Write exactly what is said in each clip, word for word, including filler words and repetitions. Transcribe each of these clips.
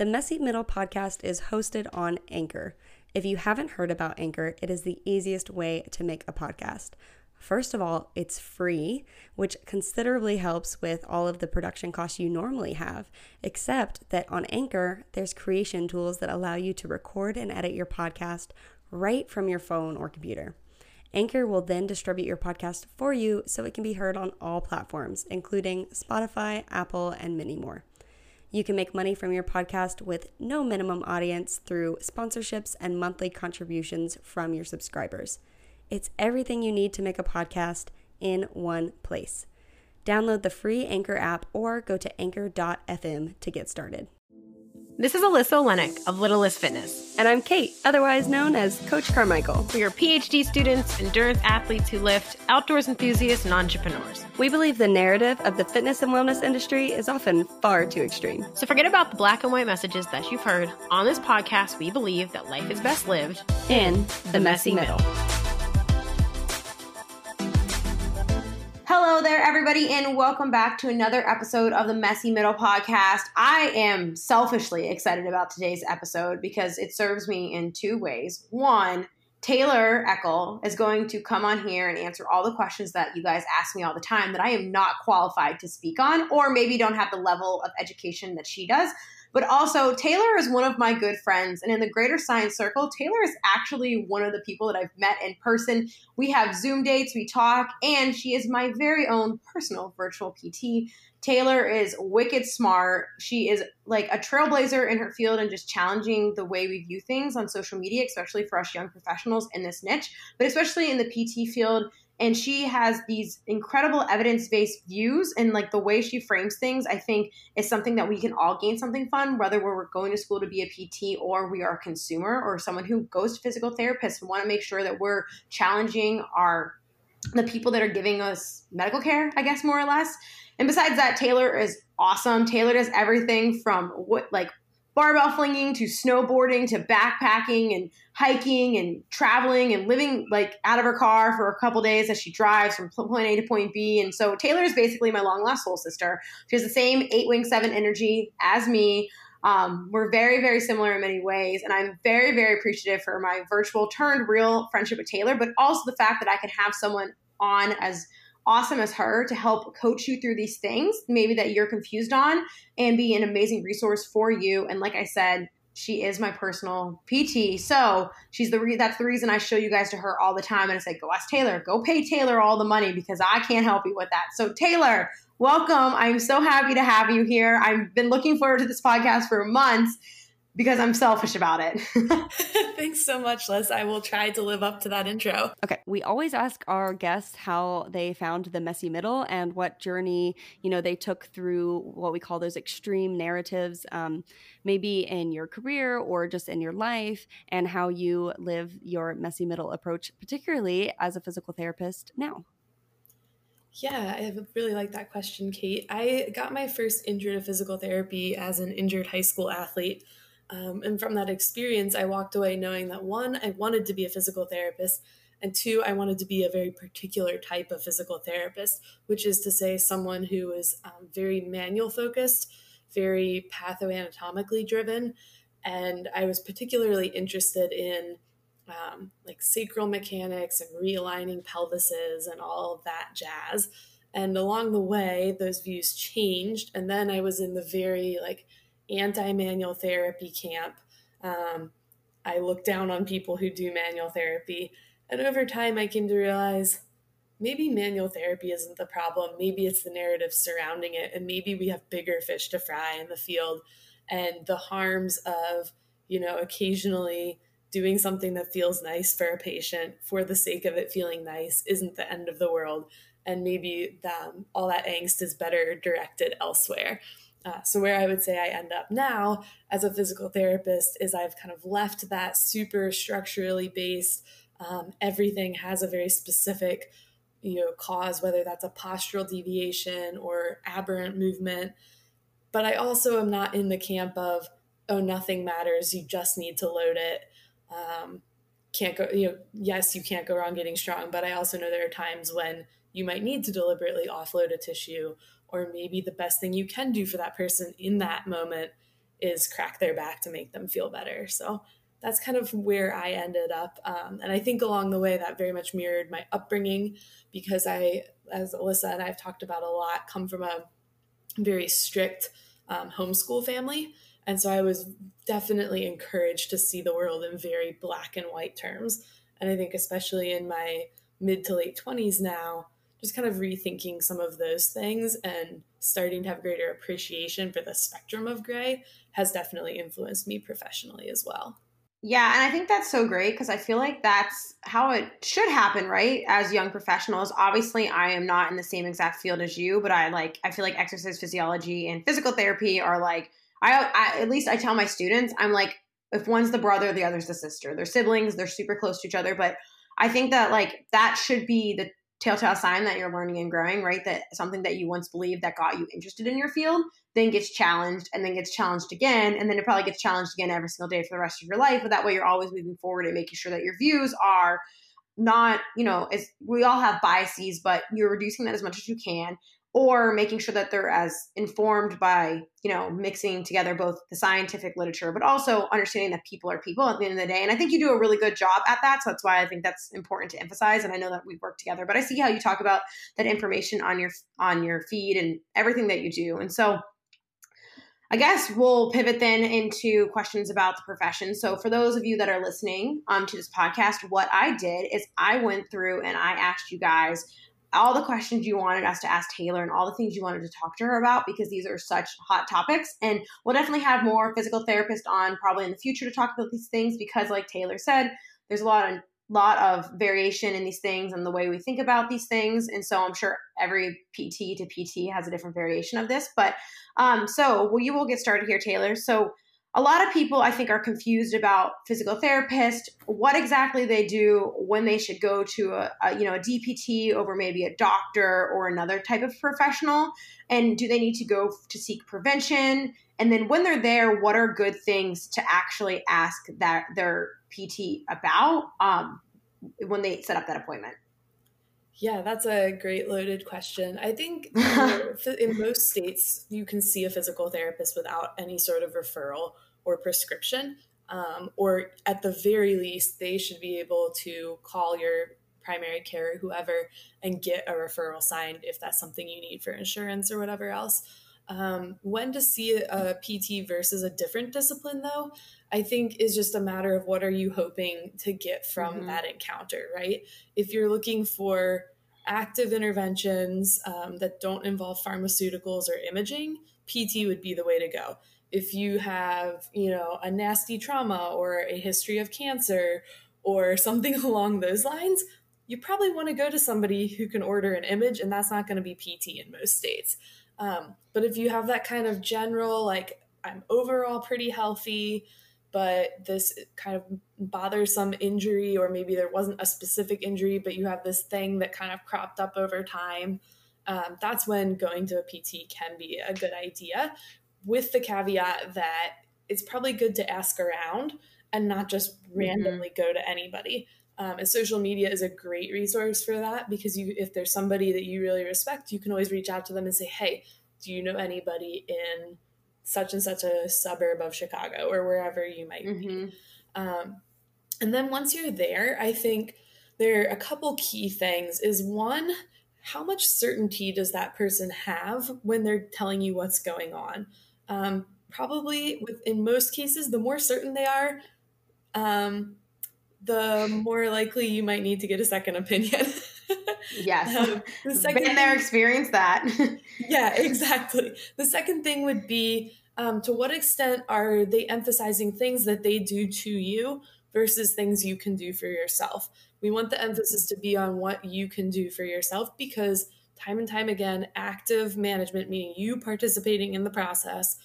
The Messy Middle podcast is hosted on Anchor. If you haven't heard about Anchor, it is the easiest way to make a podcast. First of all, it's free, which considerably helps with all of the production costs you normally have, except that on Anchor, there's creation tools that allow you to record and edit your podcast right from your phone or computer. Anchor will then distribute your podcast for you so it can be heard on all platforms, including Spotify, Apple, and many more. You can make money from your podcast with no minimum audience through sponsorships and monthly contributions from your subscribers. It's everything you need to make a podcast in one place. Download the free Anchor app or go to anchor dot f m to get started. This is Alyssa Olenick of Littlest Fitness. And I'm Kate, otherwise known as Coach Carmichael. We are P H D students, endurance athletes who lift, outdoors enthusiasts, and entrepreneurs. We believe the narrative of the fitness and wellness industry is often far too extreme. So forget about the black and white messages that you've heard. On this podcast, we believe that life is best lived in the, the messy middle. middle. Hello there, everybody, and welcome back to another episode of the Messy Middle Podcast. I am selfishly excited about today's episode because it serves me in two ways. One, Taylor Eckel is going to come on here and answer all the questions that you guys ask me all the time that I am not qualified to speak on, or maybe don't have the level of education that she does. But also, Taylor is one of my good friends. And in the greater science circle, Taylor is actually one of the people that I've met in person. We have Zoom dates, we talk, and she is my very own personal virtual P T. Taylor is wicked smart. She is like a trailblazer in her field and just challenging the way we view things on social media, especially for us young professionals in this niche, but especially in the P T field. And she has these incredible evidence-based views, and like the way she frames things, I think, is something that we can all gain something from, whether we're going to school to be a P T or we are a consumer or someone who goes to physical therapists and want to make sure that we're challenging our the people that are giving us medical care, I guess, more or less. And besides that, Taylor is awesome. Taylor does everything from what like barbell flinging to snowboarding to backpacking and hiking and traveling and living like out of her car for a couple days as she drives from point A to point B. And so Taylor is basically my long lost soul sister. She has the same eight wing seven energy as me. Um, we're very, very similar in many ways. And I'm very, very appreciative for my virtual turned real friendship with Taylor, but also the fact that I can have someone on as awesome as her to help coach you through these things maybe that you're confused on and be an amazing resource for you. And like I said, she is my personal P T. So she's the re- that's the reason I show you guys to her all the time. And I say, go ask Taylor, go pay Taylor all the money because I can't help you with that. So Taylor, welcome. I'm so happy to have you here. I've been looking forward to this podcast for months because I'm selfish about it. Thanks so much, Liz. I will try to live up to that intro. Okay. We always ask our guests how they found the messy middle and what journey, you know, they took through what we call those extreme narratives, um, maybe in your career or just in your life, and how you live your messy middle approach, particularly as a physical therapist now. Yeah, I really like that question, Kate. I got my first intro to physical therapy as an injured high school athlete. Um, and from that experience, I walked away knowing that, one, I wanted to be a physical therapist, and two, I wanted to be a very particular type of physical therapist, which is to say someone who is um, very manual focused, very patho-anatomically driven. And I was particularly interested in um, like sacral mechanics and realigning pelvises and all of that jazz. And along the way, those views changed. And then I was in the very like anti-manual therapy camp. Um, I look down on people who do manual therapy. And over time, I came to realize maybe manual therapy isn't the problem. Maybe it's the narrative surrounding it. And maybe we have bigger fish to fry in the field. And the harms of, you know, occasionally doing something that feels nice for a patient for the sake of it feeling nice isn't the end of the world. And maybe that, all that angst is better directed elsewhere. Uh, so where I would say I end up now as a physical therapist is I've kind of left that super structurally based, um, everything has a very specific, you know, cause, whether that's a postural deviation or aberrant movement. But I also am not in the camp of, oh, nothing matters. You just need to load it. Um, can't go, you know, yes, you can't go wrong getting strong, but I also know there are times when you might need to deliberately offload a tissue. Or maybe the best thing you can do for that person in that moment is crack their back to make them feel better. So that's kind of where I ended up. Um, and I think along the way that very much mirrored my upbringing, because I, as Alyssa and I've talked about a lot, come from a very strict um, homeschool family. And so I was definitely encouraged to see the world in very black and white terms. And I think especially in my mid to late twenties now, just kind of rethinking some of those things and starting to have greater appreciation for the spectrum of gray has definitely influenced me professionally as well. Yeah. And I think that's so great, because I feel like that's how it should happen, right? As young professionals. Obviously, I am not in the same exact field as you, but I like, I feel like exercise physiology and physical therapy are like, I, I at least I tell my students, I'm like, if one's the brother, the other's the sister. They're siblings, they're super close to each other. But I think that like that should be the telltale sign that you're learning and growing, right? That something that you once believed that got you interested in your field then gets challenged and then gets challenged again. And then it probably gets challenged again every single day for the rest of your life. But that way you're always moving forward and making sure that your views are not, you know, as we all have biases, but you're reducing that as much as you can, or making sure that they're as informed by, you know, mixing together both the scientific literature, but also understanding that people are people at the end of the day. And I think you do a really good job at that. So that's why I think that's important to emphasize. And I know that we've worked together, but I see how you talk about that information on your, on your feed and everything that you do. And so I guess we'll pivot then into questions about the profession. So for those of you that are listening um, to this podcast, what I did is I went through and I asked you guys all the questions you wanted us to ask Taylor and all the things you wanted to talk to her about, because these are such hot topics. And we'll definitely have more physical therapists on probably in the future to talk about these things, because like Taylor said, there's a lot of, lot of variation in these things and the way we think about these things. And so I'm sure every P T to P T has a different variation of this. But um, so well, you will get started here, Taylor. So a lot of people, I think, are confused about physical therapists, what exactly they do, when they should go to a, a, you know, a D P T over maybe a doctor or another type of professional, and do they need to go to seek prevention? And then when they're there, what are good things to actually ask that their P T about um, when they set up that appointment? Yeah, that's a great loaded question. I think in most states, you can see a physical therapist without any sort of referral or prescription, um, or at the very least, they should be able to call your primary care or whoever and get a referral signed if that's something you need for insurance or whatever else. Um, when to see a P T versus a different discipline, though, I think is just a matter of what are you hoping to get from mm-hmm. that encounter, right? If you're looking for active interventions um, that don't involve pharmaceuticals or imaging, P T would be the way to go. If you have, you know, a nasty trauma or a history of cancer or something along those lines, you probably want to go to somebody who can order an image, and that's not going to be P T in most states. Um, but if you have that kind of general, like, I'm overall pretty healthy, but this kind of bothersome injury, or maybe there wasn't a specific injury, but you have this thing that kind of cropped up over time, um, that's when going to a P T can be a good idea, with the caveat that it's probably good to ask around and not just randomly mm-hmm. go to anybody. Um, and social media is a great resource for that, because you, if there's somebody that you really respect, you can always reach out to them and say, hey, do you know anybody in such and such a suburb of Chicago, or wherever you might mm-hmm. be? Um, and then once you're there, I think there are a couple key things. Is one, how much certainty does that person have when they're telling you what's going on? Um, probably with, in most cases, the more certain they are, um, the more likely you might need to get a second opinion. Yes. Um, the second Been there, experienced that. Yeah, exactly. The second thing would be um, to what extent are they emphasizing things that they do to you versus things you can do for yourself? We want the emphasis to be on what you can do for yourself, because time and time again, active management, meaning you participating in the process,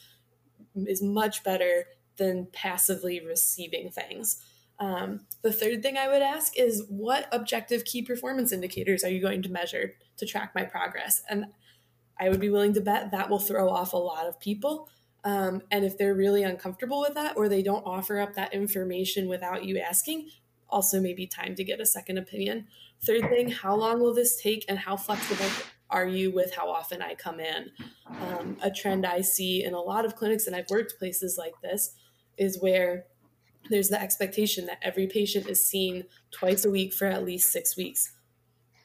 is much better than passively receiving things. Um, the third thing I would ask is, what objective key performance indicators are you going to measure to track my progress? And I would be willing to bet that will throw off a lot of people. Um, and if they're really uncomfortable with that, or they don't offer up that information without you asking, also maybe time to get a second opinion. Third thing, how long will this take, and how flexible are you with how often I come in? Um, a trend I see in a lot of clinics, and I've worked places like this, is where there's the expectation that every patient is seen twice a week for at least six weeks,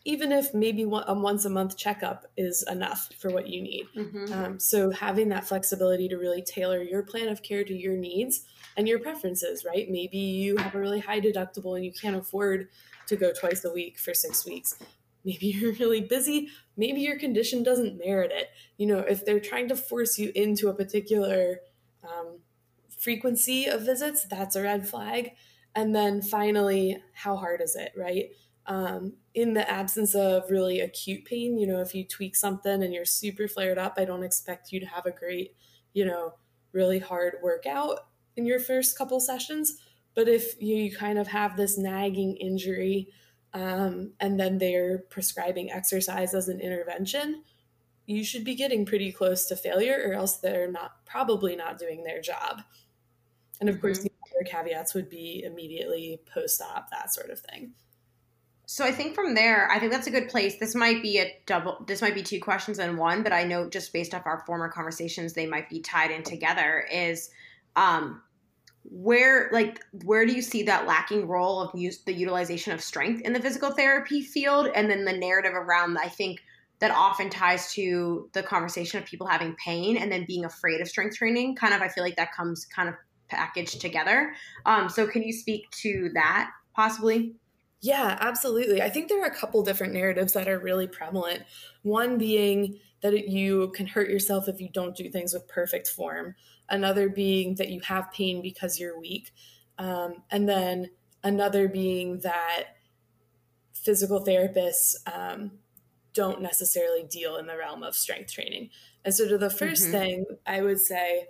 even if maybe one, a once a month checkup is enough for what you need. Mm-hmm. Um, so having that flexibility to really tailor your plan of care to your needs and your preferences, right? Maybe you have a really high deductible and you can't afford to go twice a week for six weeks. Maybe you're really busy. Maybe your condition doesn't merit it. You know, if they're trying to force you into a particular um, frequency of visits, that's a red flag. And then finally, how hard is it, right? Um, in the absence of really acute pain, you know, if you tweak something and you're super flared up, I don't expect you to have a great, you know, really hard workout in your first couple sessions. But if you kind of have this nagging injury, um, and then they're prescribing exercise as an intervention, you should be getting pretty close to failure, or else they're not probably not doing their job. And of mm-hmm. course, the other caveats would be immediately post-op, that sort of thing. So I think from there, I think that's a good place. This might be a double, this might be two questions in one, but I know just based off our former conversations, they might be tied in together is, um, where, like, where do you see that lacking role of use, the utilization of strength in the physical therapy field? And then the narrative around, I think that often ties to the conversation of people having pain and then being afraid of strength training. Kind of, I feel like that comes kind of packaged together. Um, so can you speak to that possibly? Yeah, absolutely. I think there are a couple different narratives that are really prevalent. One being that you can hurt yourself if you don't do things with perfect form. Another being that you have pain because you're weak. Um, and then another being that physical therapists um, don't necessarily deal in the realm of strength training. And so to the first mm-hmm. thing, I would say,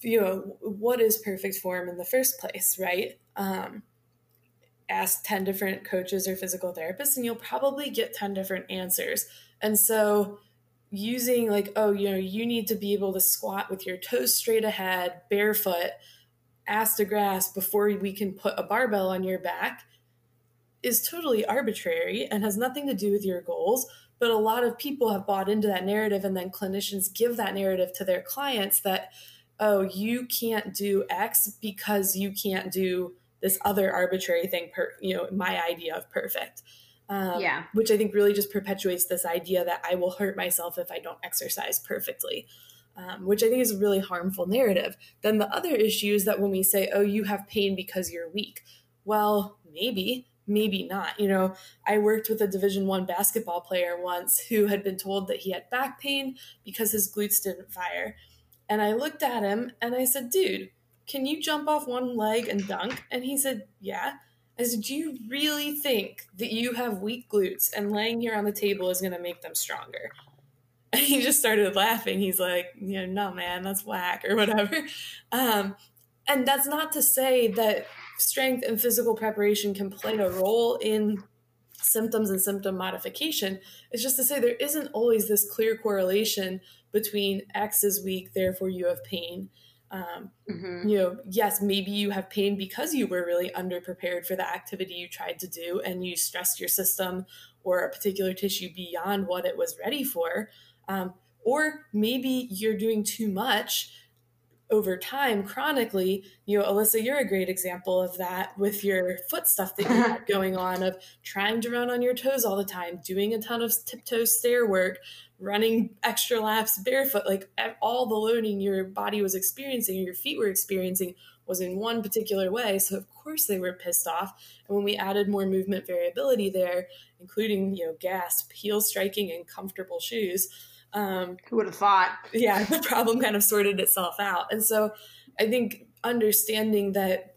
you know, what is perfect form in the first place, right? Um, ask ten different coaches or physical therapists and you'll probably get ten different answers. And so using like, oh, you know, you need to be able to squat with your toes straight ahead, barefoot, ass to grass before we can put a barbell on your back is totally arbitrary and has nothing to do with your goals. But a lot of people have bought into that narrative, and then clinicians give that narrative to their clients that, oh, you can't do X because you can't do this other arbitrary thing, per, you know, my idea of perfect, um, yeah. which I think really just perpetuates this idea that I will hurt myself if I don't exercise perfectly, um, which I think is a really harmful narrative. Then the other issue is that when we say, oh, you have pain because you're weak, well, maybe, maybe not. You know, I worked with a Division I basketball player once who had been told that he had back pain because his glutes didn't fire. And I looked at him and I said, dude, can you jump off one leg and dunk? And he said, yeah. I said, do you really think that you have weak glutes and laying here on the table is going to make them stronger? And he just started laughing. He's like, you know, no, man, that's whack or whatever. Um, and that's not to say that strength and physical preparation can play a role in symptoms and symptom modification. It's just to say there isn't always this clear correlation between X is weak, therefore you have pain. Um, mm-hmm. You know, yes, maybe you have pain because you were really underprepared for the activity you tried to do and you stressed your system or a particular tissue beyond what it was ready for. Um, or maybe you're doing too much over time chronically. You know, Alyssa, you're a great example of that with your foot stuff that you had going on of trying to run on your toes all the time, doing a ton of tiptoe stair work, running extra laps barefoot, like all the loading your body was experiencing, your feet were experiencing was in one particular way. So of course they were pissed off. And when we added more movement variability there, including, you know, gasp, heel striking and comfortable shoes. Um, Who would have thought? Yeah. The problem kind of sorted itself out. And so I think understanding that,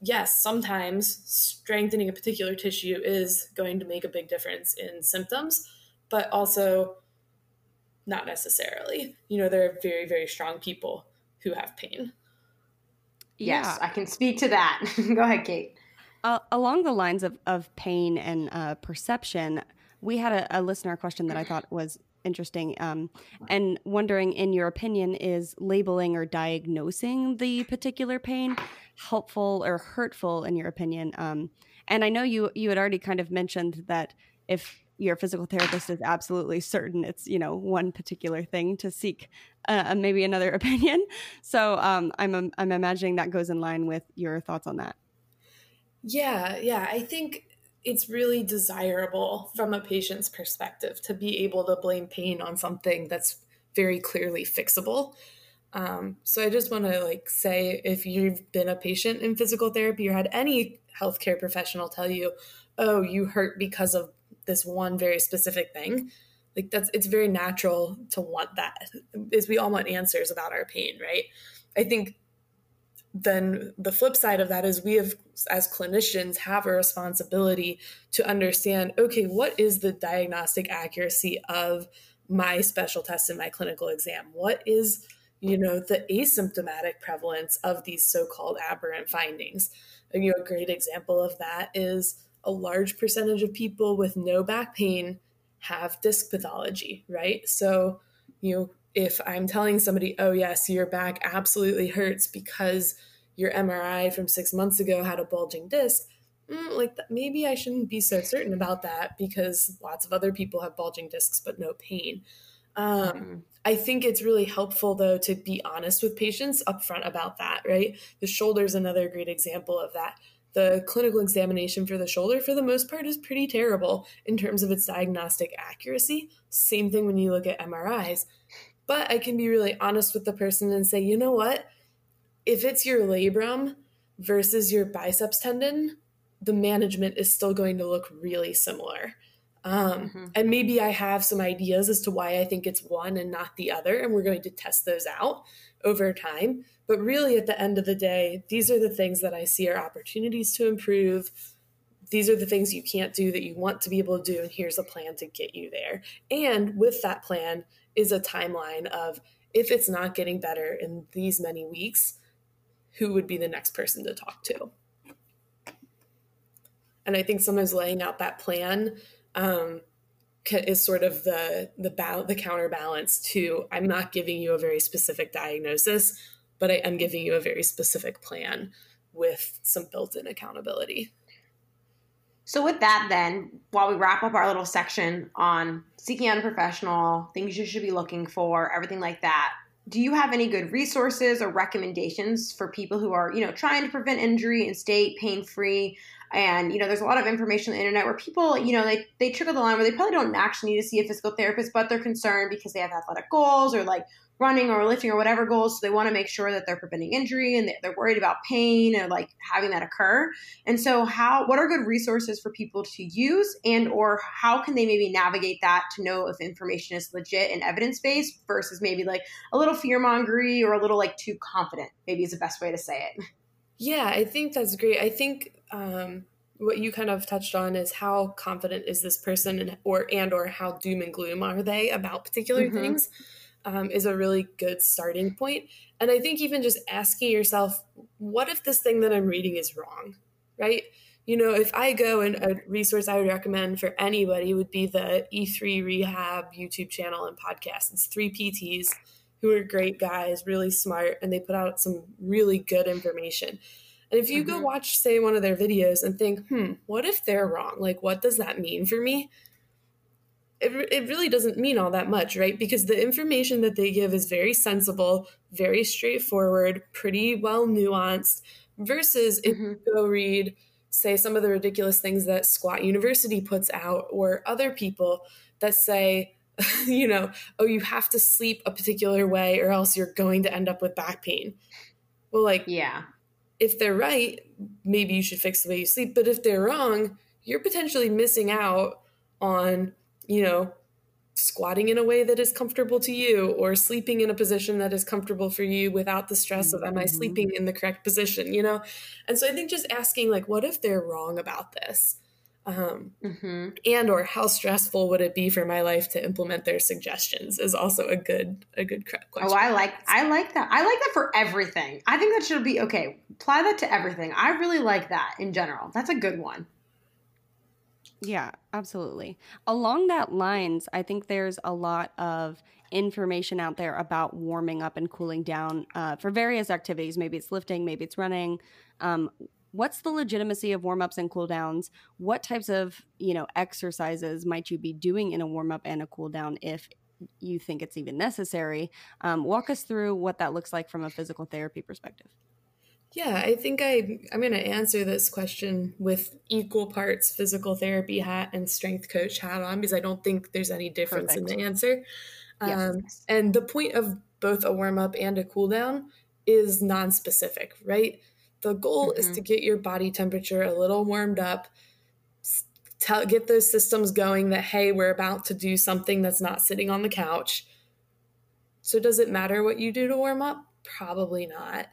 yes, sometimes strengthening a particular tissue is going to make a big difference in symptoms, but also not necessarily. You know, there are very, very strong people who have pain. Yes, yeah. I can speak to that. Go ahead, Kate. Uh, along the lines of, of pain and uh, perception, we had a, a listener question that I thought was interesting, um, and wondering, in your opinion, is labeling or diagnosing the particular pain helpful or hurtful in your opinion? Um, and I know you you had already kind of mentioned that if your physical therapist is absolutely certain it's, you know, one particular thing, to seek uh, maybe another opinion. So um, I'm I'm imagining that goes in line with your thoughts on that. Yeah, yeah. I think it's really desirable from a patient's perspective to be able to blame pain on something that's very clearly fixable. Um, so I just want to like say, if you've been a patient in physical therapy or had any healthcare professional tell you, oh, you hurt because of this one very specific thing, like that's, it's very natural to want that, is we all want answers about our pain, right? I think then the flip side of that is we have, as clinicians, have a responsibility to understand, okay, what is the diagnostic accuracy of my special test in my clinical exam? What is, you know, the asymptomatic prevalence of these so-called aberrant findings? And, you know, a great example of that is a large percentage of people with no back pain have disc pathology, right? So, you know, if I'm telling somebody, oh yes, your back absolutely hurts because your M R I from six months ago had a bulging disc, mm, like that, maybe I shouldn't be so certain about that because lots of other people have bulging discs but no pain. Um, I think it's really helpful, though, to be honest with patients upfront about that, right? The shoulder is another great example of that. The clinical examination for the shoulder, for the most part, is pretty terrible in terms of its diagnostic accuracy. Same thing when you look at M R Is. But I can be really honest with the person and say, you know what? If it's your labrum versus your biceps tendon, the management is still going to look really similar. Um, mm-hmm. And maybe I have some ideas as to why I think it's one and not the other, and we're going to test those out over time. But really, at the end of the day, these are the things that I see are opportunities to improve. These are the things you can't do that you want to be able to do, and here's a plan to get you there. And with that plan is a timeline of, if it's not getting better in these many weeks, who would be the next person to talk to? And I think sometimes laying out that plan Um, is sort of the the, ba- the counterbalance to, I'm not giving you a very specific diagnosis, but I am giving you a very specific plan with some built-in accountability. So with that then, while we wrap up our little section on seeking out a professional, things you should be looking for, everything like that, do you have any good resources or recommendations for people who are, you know, trying to prevent injury and stay pain-free? And, you know, there's a lot of information on the internet where people, you know, they, they trickle the line where they probably don't actually need to see a physical therapist, but they're concerned because they have athletic goals or like running or lifting or whatever goals. So they want to make sure that they're preventing injury and they're worried about pain or like having that occur. And so how, what are good resources for people to use, and or how can they maybe navigate that to know if information is legit and evidence-based versus maybe like a little fear-mongery or a little like too confident, maybe is the best way to say it. Yeah, I think that's great. I think um, what you kind of touched on is, how confident is this person, and or and or how doom and gloom are they about particular mm-hmm. things um, is a really good starting point. And I think even just asking yourself, what if this thing that I'm reading is wrong, right? You know, if I go, and a resource I would recommend for anybody would be the E three Rehab YouTube channel and podcast. It's three P Ts who are great guys, really smart, and they put out some really good information. And if you mm-hmm. go watch, say, one of their videos and think, hmm, what if they're wrong? Like, what does that mean for me? It, it really doesn't mean all that much, right? Because the information that they give is very sensible, very straightforward, pretty well nuanced, versus mm-hmm. if you go read, say, some of the ridiculous things that Squat University puts out, or other people that say, you know, oh, you have to sleep a particular way or else you're going to end up with back pain. Well, like, yeah, if they're right, maybe you should fix the way you sleep. But if they're wrong, you're potentially missing out on, you know, squatting in a way that is comfortable to you, or sleeping in a position that is comfortable for you without the stress mm-hmm. of, am I sleeping in the correct position, you know? And so I think just asking, like, what if they're wrong about this? Um, mm-hmm. and, or how stressful would it be for my life to implement their suggestions is also a good, a good question. Oh, I like, I like that. I like that for everything. I think that should be okay. Apply that to everything. I really like that in general. That's a good one. Yeah, absolutely. Along that lines, I think there's a lot of information out there about warming up and cooling down, uh, for various activities. Maybe it's lifting, maybe it's running, um, what's the legitimacy of warm-ups and cool-downs? What types of, you know, exercises might you be doing in a warm-up and a cool-down if you think it's even necessary? Um, walk us through what that looks like from a physical therapy perspective. Yeah, I think I, I'm going to answer this question with equal parts physical therapy hat and strength coach hat on, because I don't think there's any difference Perfect. in the answer. Yes. Um, and the point of both a warm-up and a cool-down is non-specific, right? The goal mm-hmm. is to get your body temperature a little warmed up, tell, get those systems going that, hey, we're about to do something that's not sitting on the couch. So does it matter what you do to warm up? Probably not.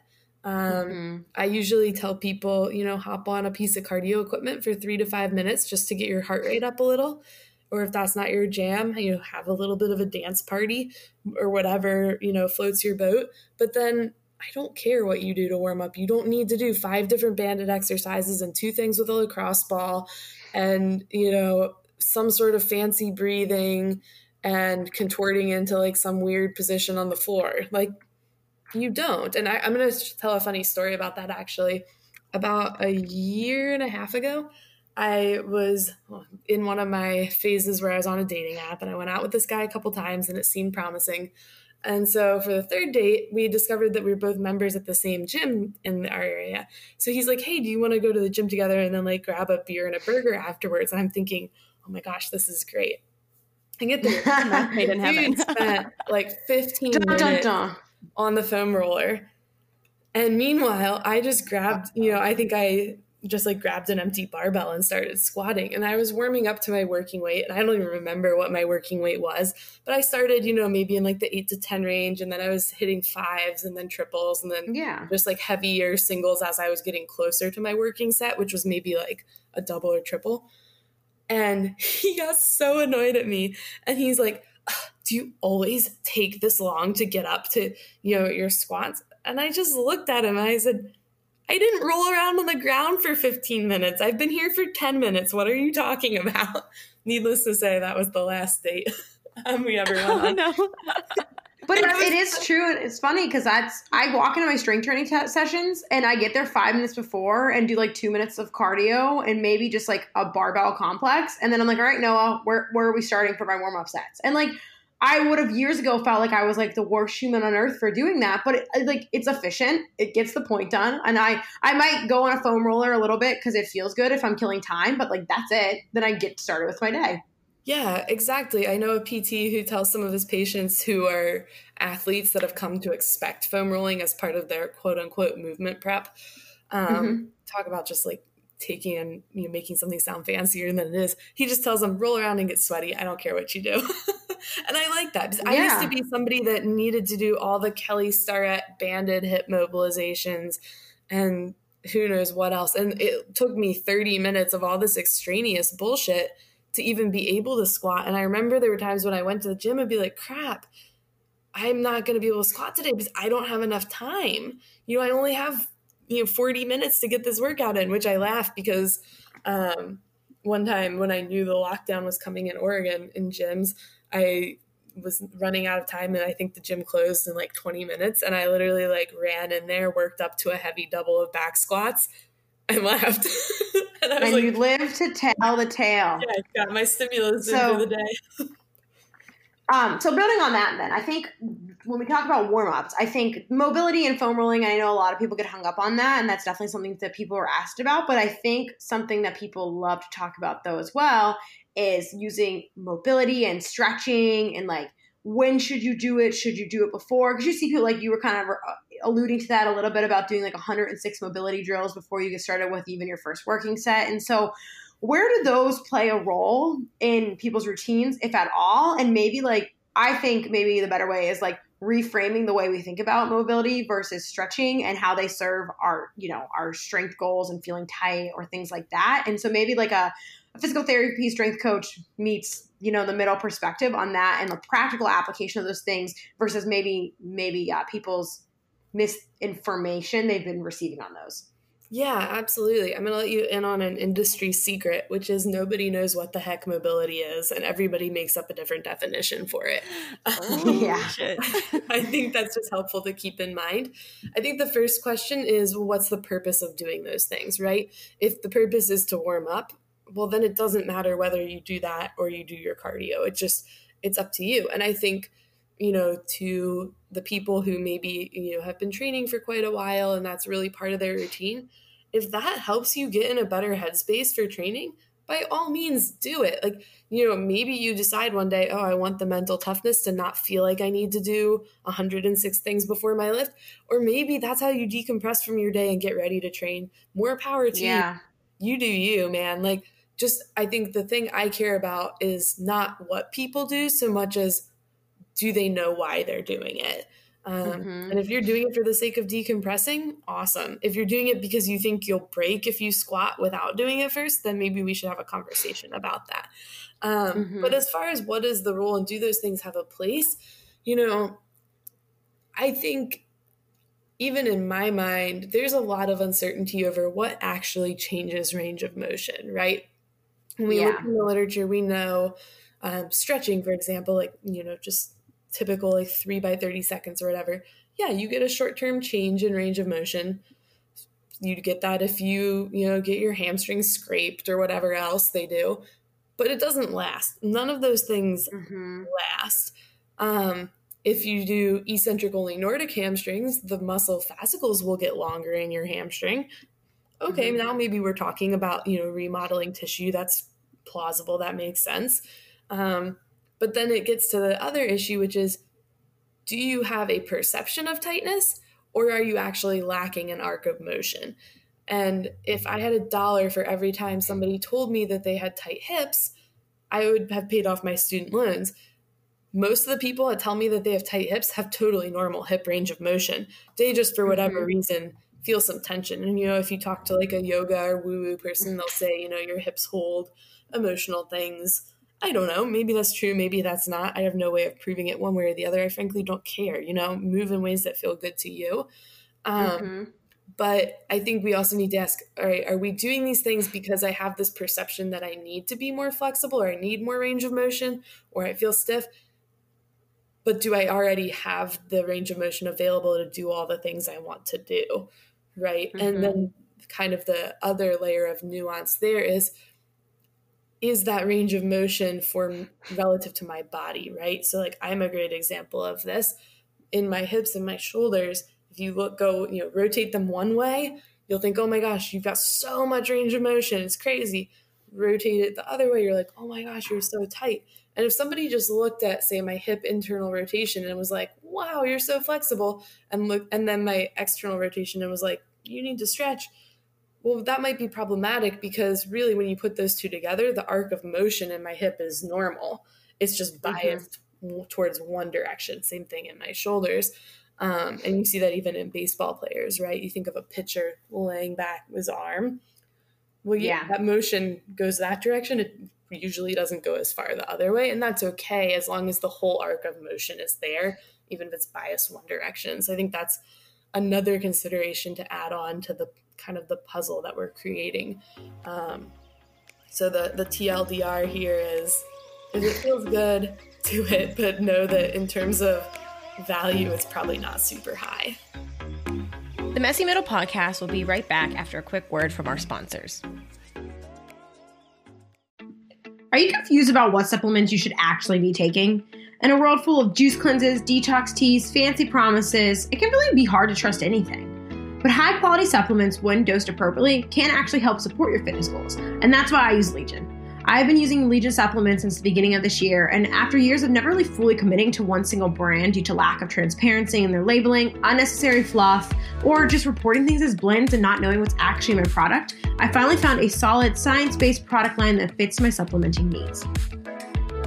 Um, mm-hmm. I usually tell people, you know, hop on a piece of cardio equipment for three to five minutes just to get your heart rate up a little. Or if that's not your jam, you know, have a little bit of a dance party or whatever, you know, floats your boat. But then I don't care what you do to warm up. You don't need to do five different banded exercises and two things with a lacrosse ball and, you know, some sort of fancy breathing and contorting into like some weird position on the floor. Like, you don't. And I, I'm going to tell a funny story about that, actually. About a year and a half ago, I was in one of my phases where I was on a dating app, and I went out with this guy a couple times and it seemed promising. And so for the third date, we discovered that we were both members at the same gym in our area. So he's like, hey, do you want to go to the gym together and then like grab a beer and a burger afterwards? And I'm thinking, oh my gosh, this is great. I get there. Made in heaven. Spent like fifteen dun, minutes dun, dun. on the foam roller. And meanwhile, I just grabbed, you know, I think I just like grabbed an empty barbell and started squatting. And I was warming up to my working weight. And I don't even remember what my working weight was, but I started, you know, maybe in like the eight to ten range. And then I was hitting fives and then triples and then yeah. just like heavier singles as I was getting closer to my working set, which was maybe like a double or triple. And he got so annoyed at me. And he's like, do you always take this long to get up to, you know, your squats? And I just looked at him and I said, I didn't roll around on the ground for fifteen minutes. I've been here for ten minutes. What are you talking about? Needless to say, that was the last date um, we ever went oh, on. No. But it, it is true. And it's funny because that's I walk into my strength training t- sessions and I get there five minutes before and do like two minutes of cardio and maybe just like a barbell complex. And then I'm like, all right, Noah, where, where are we starting for my warm-up sets? And like I would have years ago felt like I was like the worst human on earth for doing that, but it, like it's efficient. It gets the point done. And I, I might go on a foam roller a little bit because it feels good if I'm killing time, but like that's it. Then I get started with my day. Yeah, exactly. I know a P T who tells some of his patients who are athletes that have come to expect foam rolling as part of their quote unquote movement prep. Um, mm-hmm. Talk about just like taking and you know, making something sound fancier than it is. He just tells them, roll around and get sweaty. I don't care what you do. And I like that. I yeah. used to be somebody that needed to do all the Kelly Starrett banded hip mobilizations and who knows what else. And it took me thirty minutes of all this extraneous bullshit to even be able to squat. And I remember there were times when I went to the gym and be like, crap, I'm not going to be able to squat today because I don't have enough time. You know, I only have, you know, forty minutes to get this workout in, which I laugh because um, one time when I knew the lockdown was coming in Oregon in gyms, I was running out of time and I think the gym closed in like twenty minutes. And I literally like ran in there, worked up to a heavy double of back squats and left. and I was and like, you live to tell the tale. Yeah, I got my stimulus so, into the day. um, so building on that then, I think when we talk about warm-ups, I think mobility and foam rolling, I know a lot of people get hung up on that. And that's definitely something that people are asked about. But I think something that people love to talk about though as well is using mobility and stretching and like, when should you do it? Should you do it before? Because you see people like you were kind of alluding to that a little bit about doing like one hundred six mobility drills before you get started with even your first working set. And so where do those play a role in people's routines, if at all? And maybe like, I think maybe the better way is like reframing the way we think about mobility versus stretching and how they serve our, you know, our strength goals and feeling tight or things like that. And so maybe like a A physical therapy strength coach meets, you know, the middle perspective on that and the practical application of those things versus maybe, maybe uh, people's misinformation they've been receiving on those. Yeah, absolutely. I'm going to let you in on an industry secret, which is nobody knows what the heck mobility is, and everybody makes up a different definition for it. Oh, yeah. Shit. I think that's just helpful to keep in mind. I think the first question is, well, what's the purpose of doing those things, right? If the purpose is to warm up, well, then it doesn't matter whether you do that or you do your cardio. It just, it's up to you. And I think, you know, to the people who maybe, you know, have been training for quite a while and that's really part of their routine, if that helps you get in a better headspace for training, by all means, do it. Like, you know, maybe you decide one day, oh, I want the mental toughness to not feel like I need to do one hundred six things before my lift. Or maybe that's how you decompress from your day and get ready to train. More power to yeah. you. You do you, man. Like, just, I think the thing I care about is not what people do so much as do they know why they're doing it? Um, mm-hmm. And if you're doing it for the sake of decompressing, awesome. If you're doing it because you think you'll break if you squat without doing it first, then maybe we should have a conversation about that. Um, mm-hmm. But as far as what is the role and do those things have a place, you know, I think even in my mind, there's a lot of uncertainty over what actually changes range of motion, right? When we yeah. look in the literature, we know um, stretching, for example, like, you know, just typical like three by thirty seconds or whatever, yeah, you get a short-term change in range of motion. You'd get that if you, you know, get your hamstrings scraped or whatever else they do, but it doesn't last. None of those things mm-hmm. last. Um, if you do eccentric only Nordic hamstrings, the muscle fascicles will get longer in your hamstring. Okay, mm-hmm. now maybe we're talking about, you know, remodeling tissue. That's plausible. That makes sense. Um, But then it gets to the other issue, which is, do you have a perception of tightness or are you actually lacking an arc of motion? And if I had a dollar for every time somebody told me that they had tight hips, I would have paid off my student loans. Most of the people that tell me that they have tight hips have totally normal hip range of motion. They just, for whatever mm-hmm. reason, feel some tension. And, you know, if you talk to like a yoga or woo-woo person, they'll say, you know, your hips hold emotional things. I don't know. Maybe that's true. Maybe that's not. I have no way of proving it one way or the other. I frankly don't care, you know, move in ways that feel good to you. Um, mm-hmm. But I think we also need to ask, all right, are we doing these things because I have this perception that I need to be more flexible or I need more range of motion or I feel stiff? But do I already have the range of motion available to do all the things I want to do? Right. Mm-hmm. And then kind of the other layer of nuance there is, is that range of motion for relative to my body, right? So like I'm a great example of this in my hips and my shoulders. If you look, go, you know, rotate them one way, you'll think, oh my gosh, you've got so much range of motion. It's crazy. Rotate it the other way. You're like, oh my gosh, you're so tight. And if somebody just looked at, say, my hip internal rotation and was like, wow, you're so flexible. And look, and then my external rotation and was like, you need to stretch. Well, that might be problematic because really when you put those two together, the arc of motion in my hip is normal. It's just biased mm-hmm. towards one direction. Same thing in my shoulders. Um, and you see that even in baseball players, right? You think of a pitcher laying back with his arm. Well, yeah, yeah, that motion goes that direction. It usually doesn't go as far the other way. And that's okay as long as the whole arc of motion is there, even if it's biased one direction. So I think that's another consideration to add on to the kind of the puzzle that we're creating. Um, so the, the T L D R here is, if it feels good, do it, but know that in terms of value, it's probably not super high. The Messy Middle Podcast will be right back after a quick word from our sponsors. Are you confused about what supplements you should actually be taking? In a world full of juice cleanses, detox teas, fancy promises, it can really be hard to trust anything. But high-quality supplements, when dosed appropriately, can actually help support your fitness goals, and that's why I use Legion. I've been using Legion Supplements since the beginning of this year, and after years of never really fully committing to one single brand due to lack of transparency in their labeling, unnecessary fluff, or just reporting things as blends and not knowing what's actually in my product, I finally found a solid, science-based product line that fits my supplementing needs.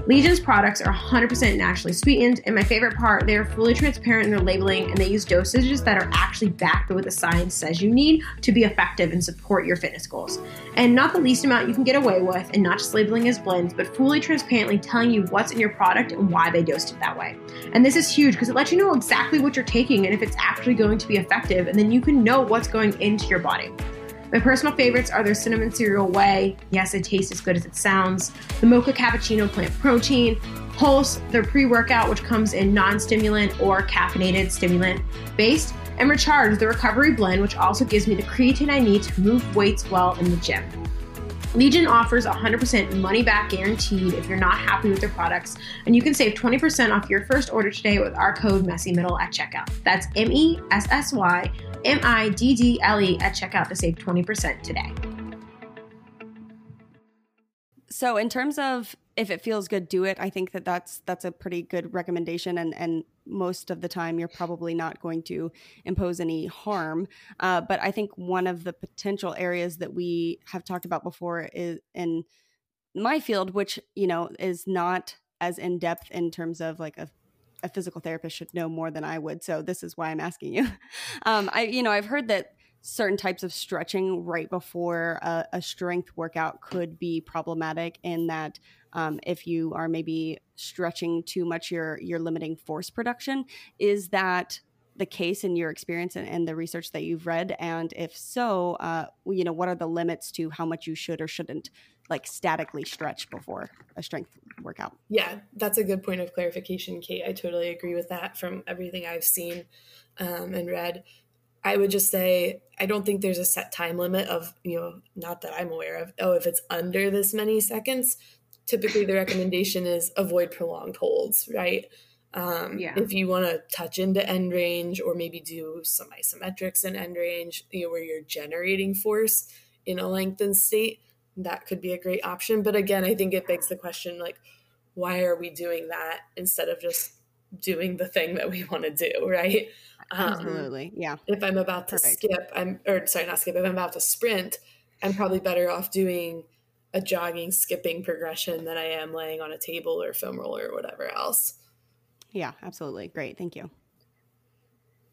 Legion's products are one hundred percent naturally sweetened, and my favorite part, they are fully transparent in their labeling, and they use dosages that are actually backed by what the science says you need to be effective and support your fitness goals. And not the least amount you can get away with, and not just labeling as blends, but fully transparently telling you what's in your product and why they dosed it that way. And this is huge because it lets you know exactly what you're taking and if it's actually going to be effective, and then you can know what's going into your body. My personal favorites are their cinnamon cereal whey. Yes, it tastes as good as it sounds. The mocha cappuccino plant protein. Pulse, their pre-workout, which comes in non-stimulant or caffeinated stimulant based. And Recharge, the recovery blend, which also gives me the creatine I need to move weights well in the gym. Legion offers one hundred percent money back guaranteed if you're not happy with their products, and you can save twenty percent off your first order today with our code MessyMiddle at checkout. That's M E S S Y M I D D L E at checkout to save twenty percent today. So in terms of if it feels good, do it. I think that that's, that's a pretty good recommendation. And, and most of the time you're probably not going to impose any harm. Uh, but I think one of the potential areas that we have talked about before is in my field, which, you know, is not as in depth in terms of like a, a physical therapist should know more than I would. So this is why I'm asking you. Um, I, you know, I've heard that certain types of stretching right before a, a strength workout could be problematic in that um, if you are maybe stretching too much, you're, you're limiting force production. Is that the case in your experience and, and the research that you've read? And if so, uh, you know, what are the limits to how much you should or shouldn't like statically stretch before a strength workout? Yeah, that's a good point of clarification, Kate. I totally agree with that from everything I've seen um, and read. I would just say, I don't think there's a set time limit of, you know, not that I'm aware of. Oh, if it's under this many seconds, typically the recommendation is avoid prolonged holds, right? Um, yeah. If you want to touch into end range or maybe do some isometrics in end range, you know, where you're generating force in a lengthened state, that could be a great option. But again, I think it begs the question, like, why are we doing that instead of just doing the thing that we want to do, right? Um, Absolutely. Yeah. If I'm about to Perfect. skip, I'm, or sorry, not skip, if I'm about to sprint, I'm probably better off doing a jogging, skipping progression than I am laying on a table or foam roller or whatever else. Yeah, absolutely. Great. Thank you.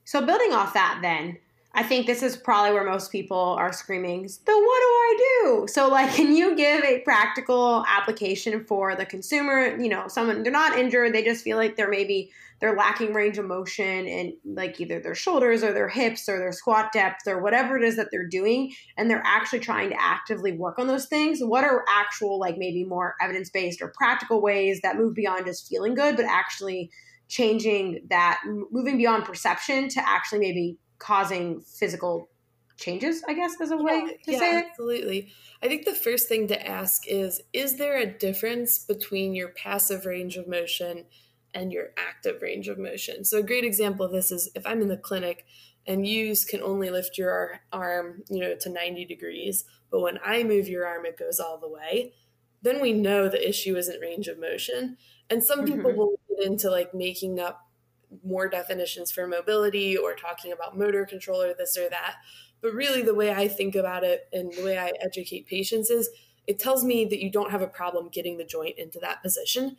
So building off that then, I think this is probably where most people are screaming, so what do I do? So like, can you give a practical application for the consumer? You know, someone, they're not injured. They just feel like they're maybe, they're lacking range of motion and like either their shoulders or their hips or their squat depth or whatever it is that they're doing. And they're actually trying to actively work on those things. What are actual, like maybe more evidence-based or practical ways that move beyond just feeling good, but actually changing that, moving beyond perception to actually maybe causing physical changes, I guess, as a way yeah, to yeah, say it? Absolutely. I think the first thing to ask is, is there a difference between your passive range of motion and your active range of motion? So a great example of this is if I'm in the clinic and you can only lift your arm, you know, to ninety degrees, but when I move your arm, it goes all the way, then we know the issue isn't range of motion. And some mm-hmm. people will get into like making up more definitions for mobility or talking about motor control or this or that. But really the way I think about it and the way I educate patients is it tells me that you don't have a problem getting the joint into that position.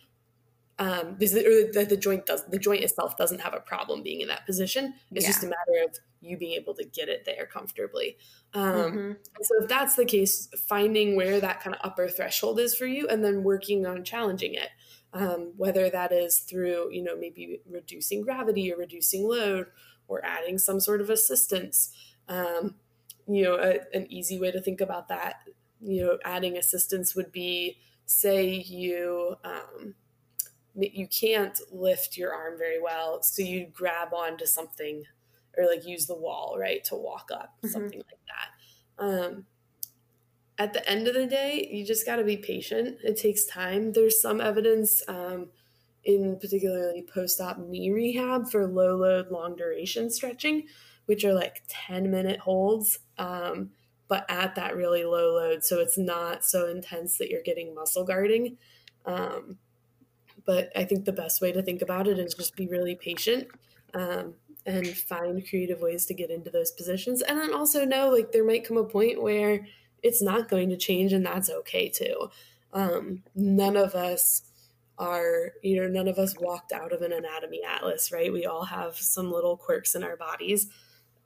Um, or that the joint does, the joint itself doesn't have a problem being in that position. It's yeah. just a matter of you being able to get it there comfortably. Um, mm-hmm. So if that's the case, finding where that kind of upper threshold is for you and then working on challenging it. Um, whether that is through, you know, maybe reducing gravity or reducing load or adding some sort of assistance. Um, you know, a, an easy way to think about that, you know, adding assistance would be, say you, um, you can't lift your arm very well. So you grab onto something or like use the wall, right, to walk up, mm-hmm. something like that. Um, At the end of the day, you just got to be patient. It takes time. There's some evidence um, in particularly post-op knee rehab for low load, long duration stretching, which are like ten minute holds, um, but at that really low load. So it's not so intense that you're getting muscle guarding. Um, but I think the best way to think about it is just be really patient um, and find creative ways to get into those positions. And then also know like there might come a point where it's not going to change, and that's okay too. Um, none of us are, you know, none of us walked out of an anatomy atlas, right? We all have some little quirks in our bodies.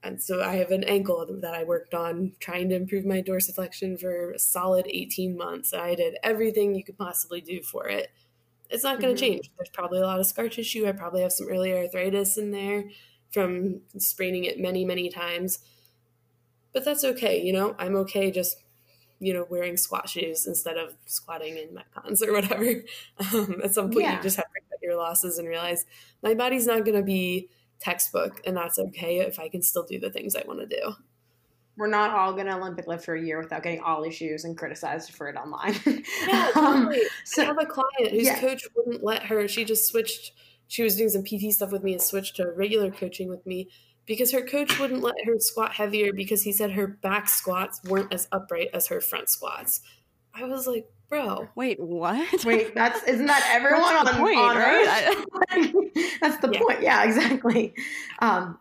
And so I have an ankle that I worked on trying to improve my dorsiflexion for a solid eighteen months. I did everything you could possibly do for it. It's not going to mm-hmm. change. There's probably a lot of scar tissue. I probably have some early arthritis in there from spraining it many, many times. But that's okay, you know, I'm okay just, you know, wearing squat shoes instead of squatting in Metcons or whatever. Um, at some point, yeah. you just have to cut your losses and realize my body's not going to be textbook, and that's okay if I can still do the things I want to do. We're not all going to Olympic lift for a year without getting ollie shoes and criticized for it online. Yeah, totally. um, so, I have a client whose yeah. coach wouldn't let her. She just switched. She was doing some P T stuff with me and switched to regular coaching with me because her coach wouldn't let her squat heavier because he said her back squats weren't as upright as her front squats. I was like, bro. Wait, what? Wait, that's isn't that everyone that's on the point, on Earth? Right? that's the yeah. point. Yeah, exactly. Um,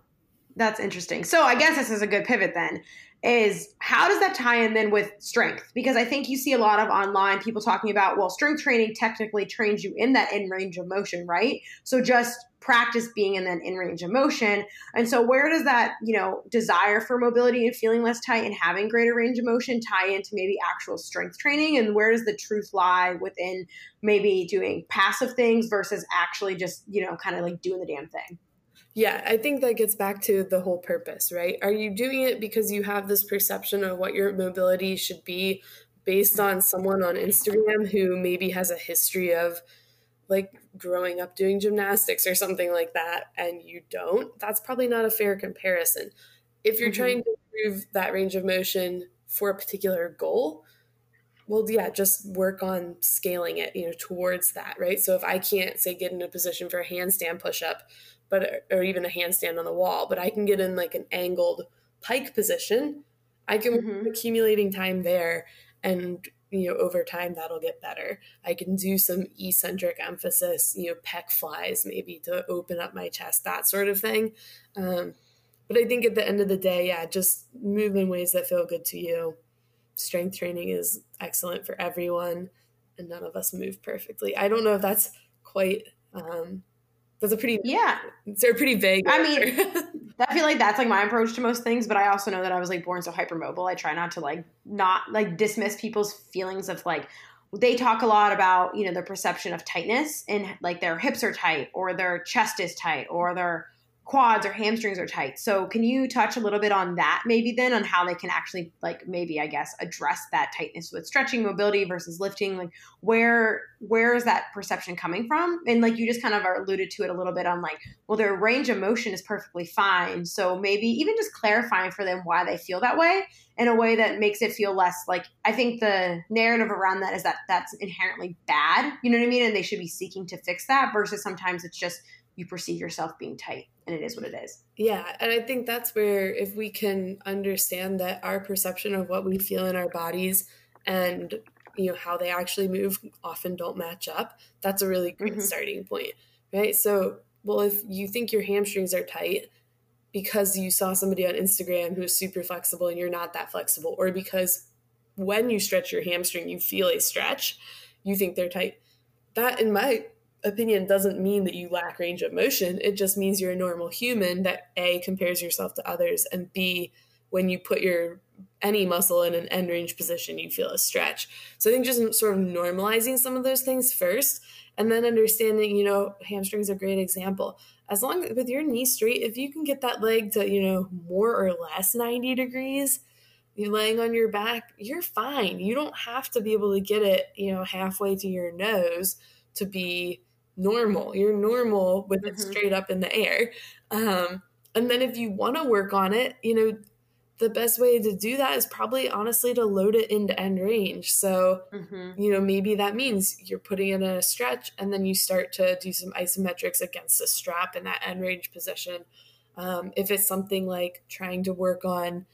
that's interesting. So I guess this is a good pivot then. Is how does that tie in then with strength? Because I think you see a lot of online people talking about, well, strength training technically trains you in that in range of motion, right? So just practice being in that in range of motion. And so where does that, you know, desire for mobility and feeling less tight and having greater range of motion tie into maybe actual strength training? And where does the truth lie within maybe doing passive things versus actually just, you know, kind of like doing the damn thing? Yeah, I think that gets back to the whole purpose, right? Are you doing it because you have this perception of what your mobility should be based on someone on Instagram who maybe has a history of like growing up doing gymnastics or something like that, and you don't? That's probably not a fair comparison. If you're mm-hmm. trying to improve that range of motion for a particular goal, well, yeah, just work on scaling it, you know, towards that, right? So if I can't, say, get in a position for a handstand push-up, but or even a handstand on the wall, but I can get in like an angled pike position, I can mm-hmm. accumulating time there, and you know, over time that'll get better. I can do some eccentric emphasis, you know, pec flies maybe to open up my chest, that sort of thing. Um, but I think at the end of the day, yeah, just move in ways that feel good to you. Strength training is excellent for everyone, and none of us move perfectly. I don't know if that's quite um, That's a pretty yeah. They're pretty vague. I mean, I feel like that's like my approach to most things, but I also know that I was like born so hypermobile. I try not to like not like dismiss people's feelings of like they talk a lot about, you know, their perception of tightness and like their hips are tight or their chest is tight or their quads or hamstrings are tight. So can you touch a little bit on that maybe then on how they can actually like maybe I guess address that tightness with stretching, mobility versus lifting? Like where where is that perception coming from? And like you just kind of alluded to it a little bit on like, well, their range of motion is perfectly fine. So maybe even just clarifying for them why they feel that way in a way that makes it feel less like, I think the narrative around that is that that's inherently bad, you know what I mean? And they should be seeking to fix that versus sometimes it's just you perceive yourself being tight and it is what it is. Yeah. And I think that's where if we can understand that our perception of what we feel in our bodies and, you know, how they actually move often don't match up, that's a really great mm-hmm. starting point, right? So, well, if you think your hamstrings are tight because you saw somebody on Instagram who is super flexible and you're not that flexible, or because when you stretch your hamstring, you feel a stretch, you think they're tight. That in my opinion doesn't mean that you lack range of motion. It just means you're a normal human that A, compares yourself to others, and B, when you put your any muscle in an end range position, you feel a stretch. So I think just sort of normalizing some of those things first, and then understanding, you know, hamstrings are a great example. As long as with your knee straight, if you can get that leg to, you know, more or less ninety degrees, you're laying on your back, you're fine. You don't have to be able to get it, you know, halfway to your nose to be normal. You're normal with it mm-hmm. straight up in the air. Um, and then if you want to work on it, you know, the best way to do that is probably honestly to load it into end range. So, mm-hmm. you know, maybe that means you're putting in a stretch and then you start to do some isometrics against the strap in that end range position. Um, if it's something like trying to work on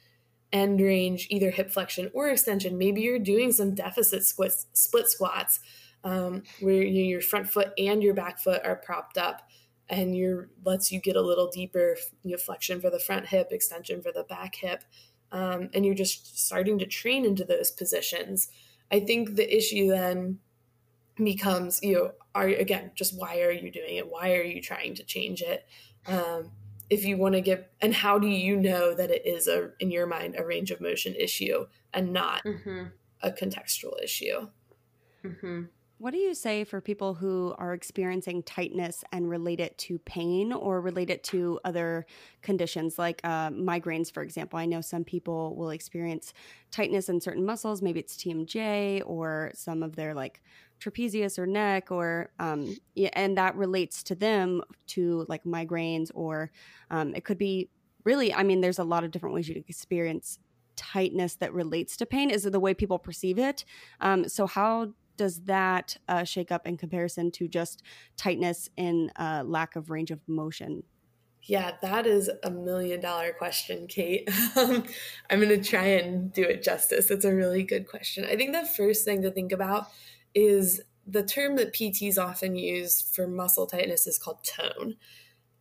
end range, either hip flexion or extension, maybe you're doing some deficit squats, split squats, Um, where you know, your front foot and your back foot are propped up, and your lets you get a little deeper, you know, flexion for the front hip, extension for the back hip, um, and you're just starting to train into those positions. I think the issue then becomes, you know, are again just why are you doing it? Why are you trying to change it? Um, if you want to get, and how do you know that it is a in your mind a range of motion issue and not mm-hmm. a contextual issue? Mm-hmm. What do you say for people who are experiencing tightness and relate it to pain or relate it to other conditions like uh, migraines, for example? I know some people will experience tightness in certain muscles. Maybe it's T M J or some of their like trapezius or neck or um, and that relates to them to like migraines or um, it could be really, I mean, there's a lot of different ways you can experience tightness that relates to pain. Is it the way people perceive it? Um, so how does that uh, shake up in comparison to just tightness and uh, lack of range of motion? Yeah, that is a million dollar question, Kate. I'm going to try and do it justice. It's a really good question. I think the first thing to think about is the term that P Ts often use for muscle tightness is called tone.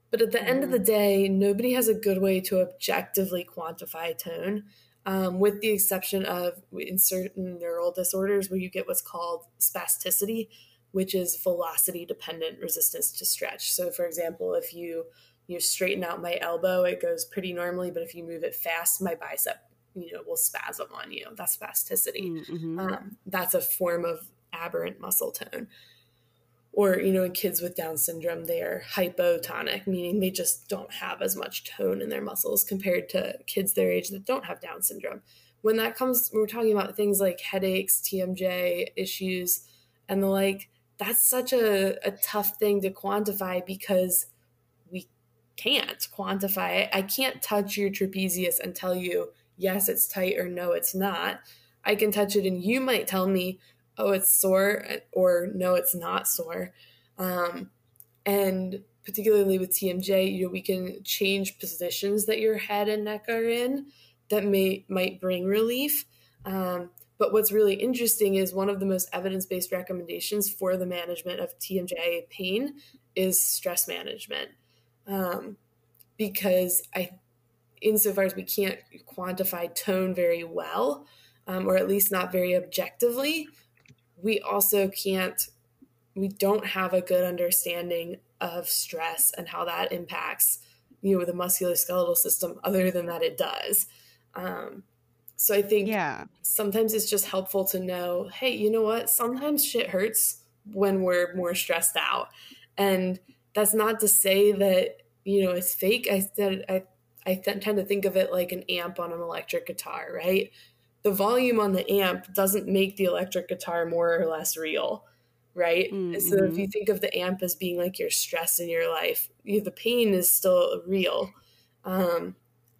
But at the mm. end of the day, nobody has a good way to objectively quantify tone. Um, with the exception of in certain neural disorders where you get what's called spasticity, which is velocity-dependent resistance to stretch. So, for example, if you you straighten out my elbow, it goes pretty normally, but if you move it fast, my bicep, you know, will spasm on you. That's spasticity. Mm-hmm. Um, that's a form of aberrant muscle tone. Or, you know, in kids with Down syndrome, they are hypotonic, meaning they just don't have as much tone in their muscles compared to kids their age that don't have Down syndrome. When that comes, we're talking about things like headaches, T M J issues, and the like. That's such a, a tough thing to quantify because we can't quantify it. I can't touch your trapezius and tell you, yes, it's tight or no, it's not. I can touch it and you might tell me, oh, it's sore, or no, it's not sore. Um, and particularly with T M J, you know, we can change positions that your head and neck are in that may might bring relief. Um, but what's really interesting is one of the most evidence-based recommendations for the management of T M J pain is stress management. Um, because I, insofar as we can't quantify tone very well, um, or at least not very objectively, we also can't, we don't have a good understanding of stress and how that impacts, you know, the musculoskeletal system other than that it does. Um, so I think yeah. sometimes it's just helpful to know, hey, you know what? Sometimes shit hurts when we're more stressed out. And that's not to say that, you know, it's fake. I, I, I tend to think of it like an amp on an electric guitar, right? The volume on the amp doesn't make the electric guitar more or less real, right? Mm-hmm. So if you think of the amp as being like your stress in your life, you, the pain is still real. Um,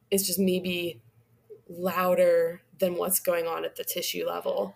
it's just maybe louder than what's going on at the tissue level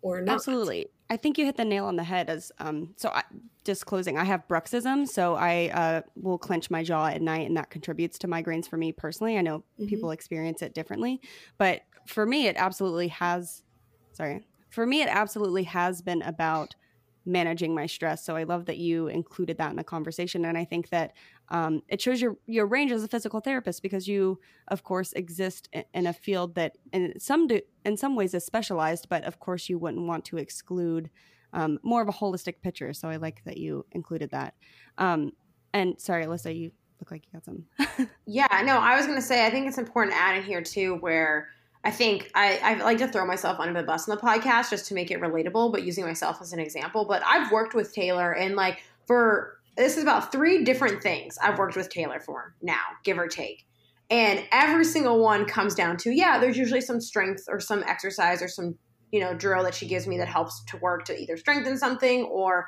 or not. Absolutely. I think you hit the nail on the head as, um, so I, disclosing, I have bruxism, so I uh, will clench my jaw at night and that contributes to migraines for me personally. I know mm-hmm. people experience it differently, but for me, it absolutely has, sorry, for me, it absolutely has been about managing my stress. So I love that you included that in the conversation. And I think that um, it shows your, your range as a physical therapist because you, of course, exist in a field that in some, do, in some ways is specialized, but of course you wouldn't want to exclude um, more of a holistic picture. So I like that you included that. Um, and sorry, Alyssa, you look like you got some. yeah, no, I was going to say, I think it's important to add in here too, where I think I, I like to throw myself under the bus on the podcast just to make it relatable, but using myself as an example. But I've worked with Taylor and like for this is about three different things I've worked with Taylor for now, give or take. And every single one comes down to, yeah, there's usually some strength or some exercise or some, you know, drill that she gives me that helps to work to either strengthen something or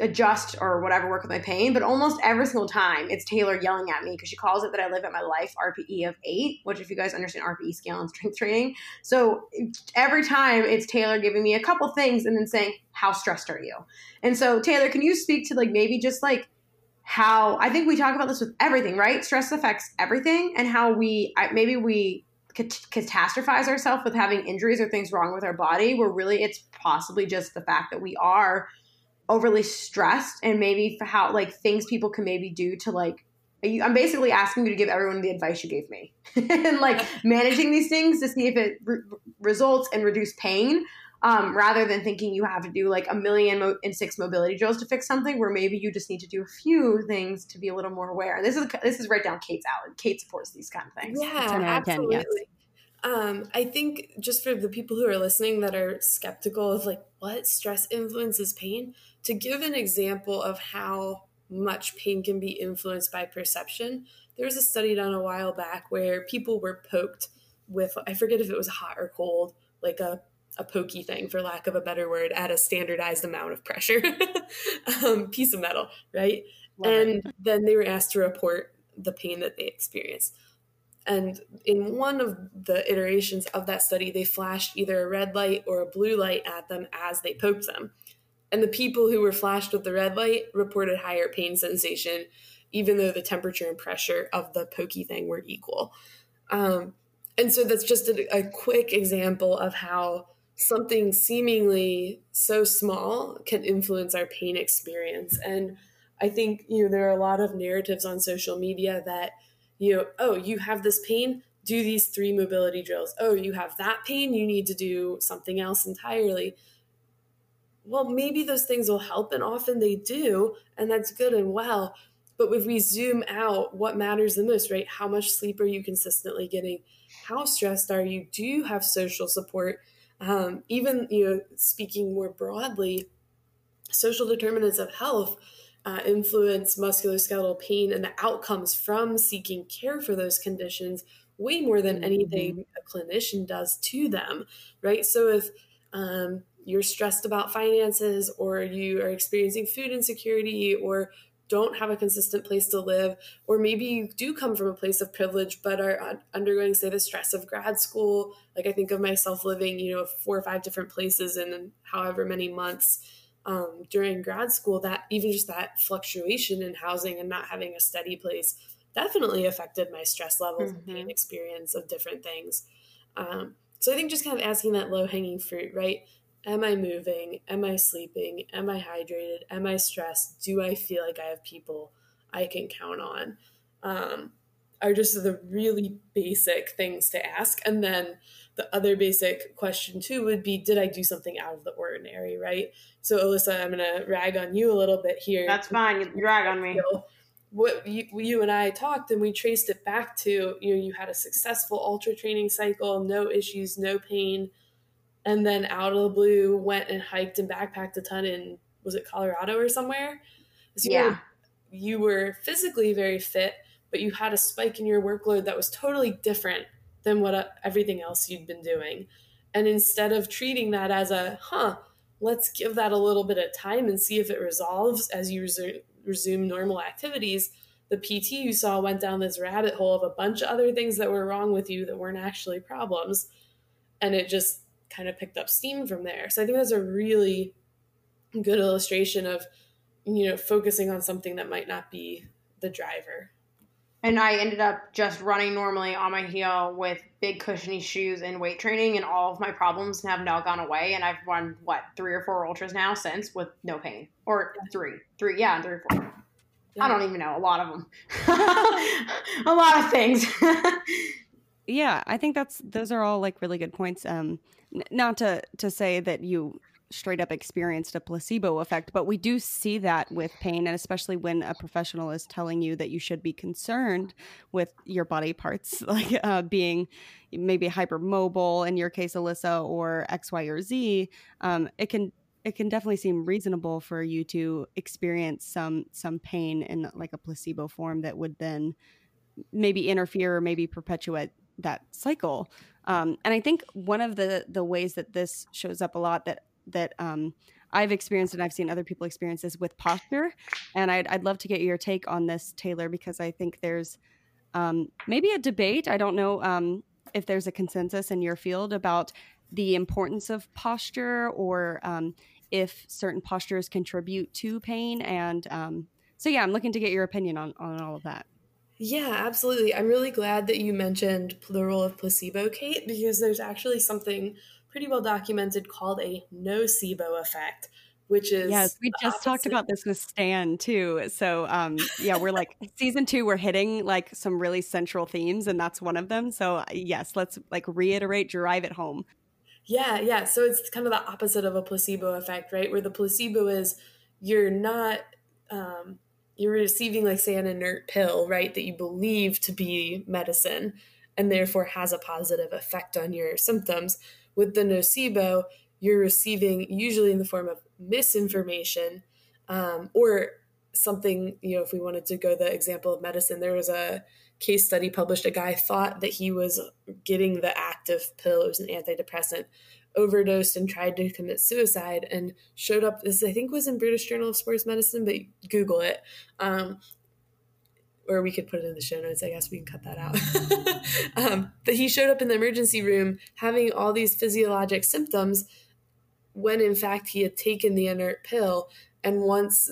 adjust or whatever, work with my pain. But almost every single time it's Taylor yelling at me because she calls it that I live at my life R P E of eight, which if you guys understand R P E scale and strength training. So every time it's Taylor giving me a couple things and then saying, how stressed are you? And so Taylor, can you speak to like, maybe just like how, I think we talk about this with everything, right? Stress affects everything and how we, maybe we catastrophize ourselves with having injuries or things wrong with our body where really it's possibly just the fact that we are overly stressed and maybe for how like things people can maybe do to like, you, I'm basically asking you to give everyone the advice you gave me and like managing these things to see if it re- results in reduced pain um, rather than thinking you have to do like a million mo- and six mobility drills to fix something where maybe you just need to do a few things to be a little more aware. And this is, this is right down Kate's alley. Kate supports these kind of things. Yeah, absolutely. Yes. Um, I think just for the people who are listening that are skeptical of like what stress influences pain, to give an example of how much pain can be influenced by perception, there was a study done a while back where people were poked with, I forget if it was hot or cold, like a, a pokey thing, for lack of a better word, at a standardized amount of pressure, um, piece of metal, right? Love and it. Then they were asked to report the pain that they experienced. And in one of the iterations of that study, they flashed either a red light or a blue light at them as they poked them. And the people who were flashed with the red light reported higher pain sensation, even though the temperature and pressure of the pokey thing were equal. Um, and so that's just a, a quick example of how something seemingly so small can influence our pain experience. And I think, you know, there are a lot of narratives on social media that, you know, oh, you have this pain, do these three mobility drills. Oh, you have that pain, you need to do something else entirely. Well, maybe those things will help, and often they do, and that's good and well. But if we zoom out, what matters the most, right? How much sleep are you consistently getting? How stressed are you? Do you have social support? Um, even, you know, speaking more broadly, social determinants of health Uh, influence musculoskeletal pain and the outcomes from seeking care for those conditions way more than anything a clinician does to them, right? So if um, you're stressed about finances, or you are experiencing food insecurity, or don't have a consistent place to live, or maybe you do come from a place of privilege but are undergoing, say, the stress of grad school. Like I think of myself living, you know, four or five different places in however many months Um, during grad school, that even just that fluctuation in housing and not having a steady place definitely affected my stress levels mm-hmm. and pain experience of different things. Um, so I think just kind of asking that low-hanging fruit, right? Am I moving? Am I sleeping? Am I hydrated? Am I stressed? Do I feel like I have people I can count on? Um, are just the really basic things to ask. And then the other basic question too would be, did I do something out of the ordinary, right? So Alyssa, I'm going to rag on you a little bit here. That's fine. You rag on me. So what you, you and I talked, and we traced it back to, you know, you had a successful ultra training cycle, no issues, no pain. And then out of the blue went and hiked and backpacked a ton in, was it Colorado or somewhere? So you yeah. Were, you were physically very fit, but you had a spike in your workload that was totally different than what uh, everything else you'd been doing. And instead of treating that as a, huh, let's give that a little bit of time and see if it resolves as you resume, resume normal activities, the P T you saw went down this rabbit hole of a bunch of other things that were wrong with you that weren't actually problems. And it just kind of picked up steam from there. So I think that's a really good illustration of, you know, focusing on something that might not be the driver. And I ended up just running normally on my heel with big cushiony shoes and weight training, and all of my problems have now gone away. And I've run, what, three or four ultras now since with no pain. Or yeah. three. Three, yeah, three or four. Yeah. I don't even know. A lot of them. A lot of things. Yeah, I think that's those are all, like, really good points. Um, n- not to, to say that you straight up experienced a placebo effect, but we do see that with pain, and especially when a professional is telling you that you should be concerned with your body parts, like uh, being maybe hypermobile in your case, Alyssa, or X, Y, or Z. Um, it can it can definitely seem reasonable for you to experience some some pain in like a placebo form that would then maybe interfere or maybe perpetuate that cycle. Um, and I think one of the the ways that this shows up a lot that that um, I've experienced, and I've seen other people experience this with posture. And I'd, I'd love to get your take on this, Taylor, because I think there's um, maybe a debate. I don't know um, if there's a consensus in your field about the importance of posture, or um, if certain postures contribute to pain. And um, so, yeah, I'm looking to get your opinion on, on all of that. Yeah, absolutely. I'm really glad that you mentioned the role of placebo, Kate, because there's actually something pretty well documented called a nocebo effect, which is yes we just talked about this with Stan too. So um yeah we're like season two, we're hitting like some really central themes, and that's one of them. So yes, let's like reiterate, drive it home. Yeah yeah so it's kind of the opposite of a placebo effect, right? Where the placebo is you're not um you're receiving, like, say, an inert pill, right, that you believe to be medicine. and therefore has a positive effect on your symptoms. With the nocebo, you're receiving usually in the form of misinformation um, or something, you know, if we wanted to go the example of medicine, there was a case study published. A guy thought that he was getting the active pill, it was an antidepressant, overdosed and tried to commit suicide and showed up. This, I think, was in British Journal of Sports Medicine, but Google it. Um, or we could put it in the show notes. I guess we can cut that out. um, but he showed up in the emergency room having all these physiologic symptoms when, in fact, he had taken the inert pill. And once,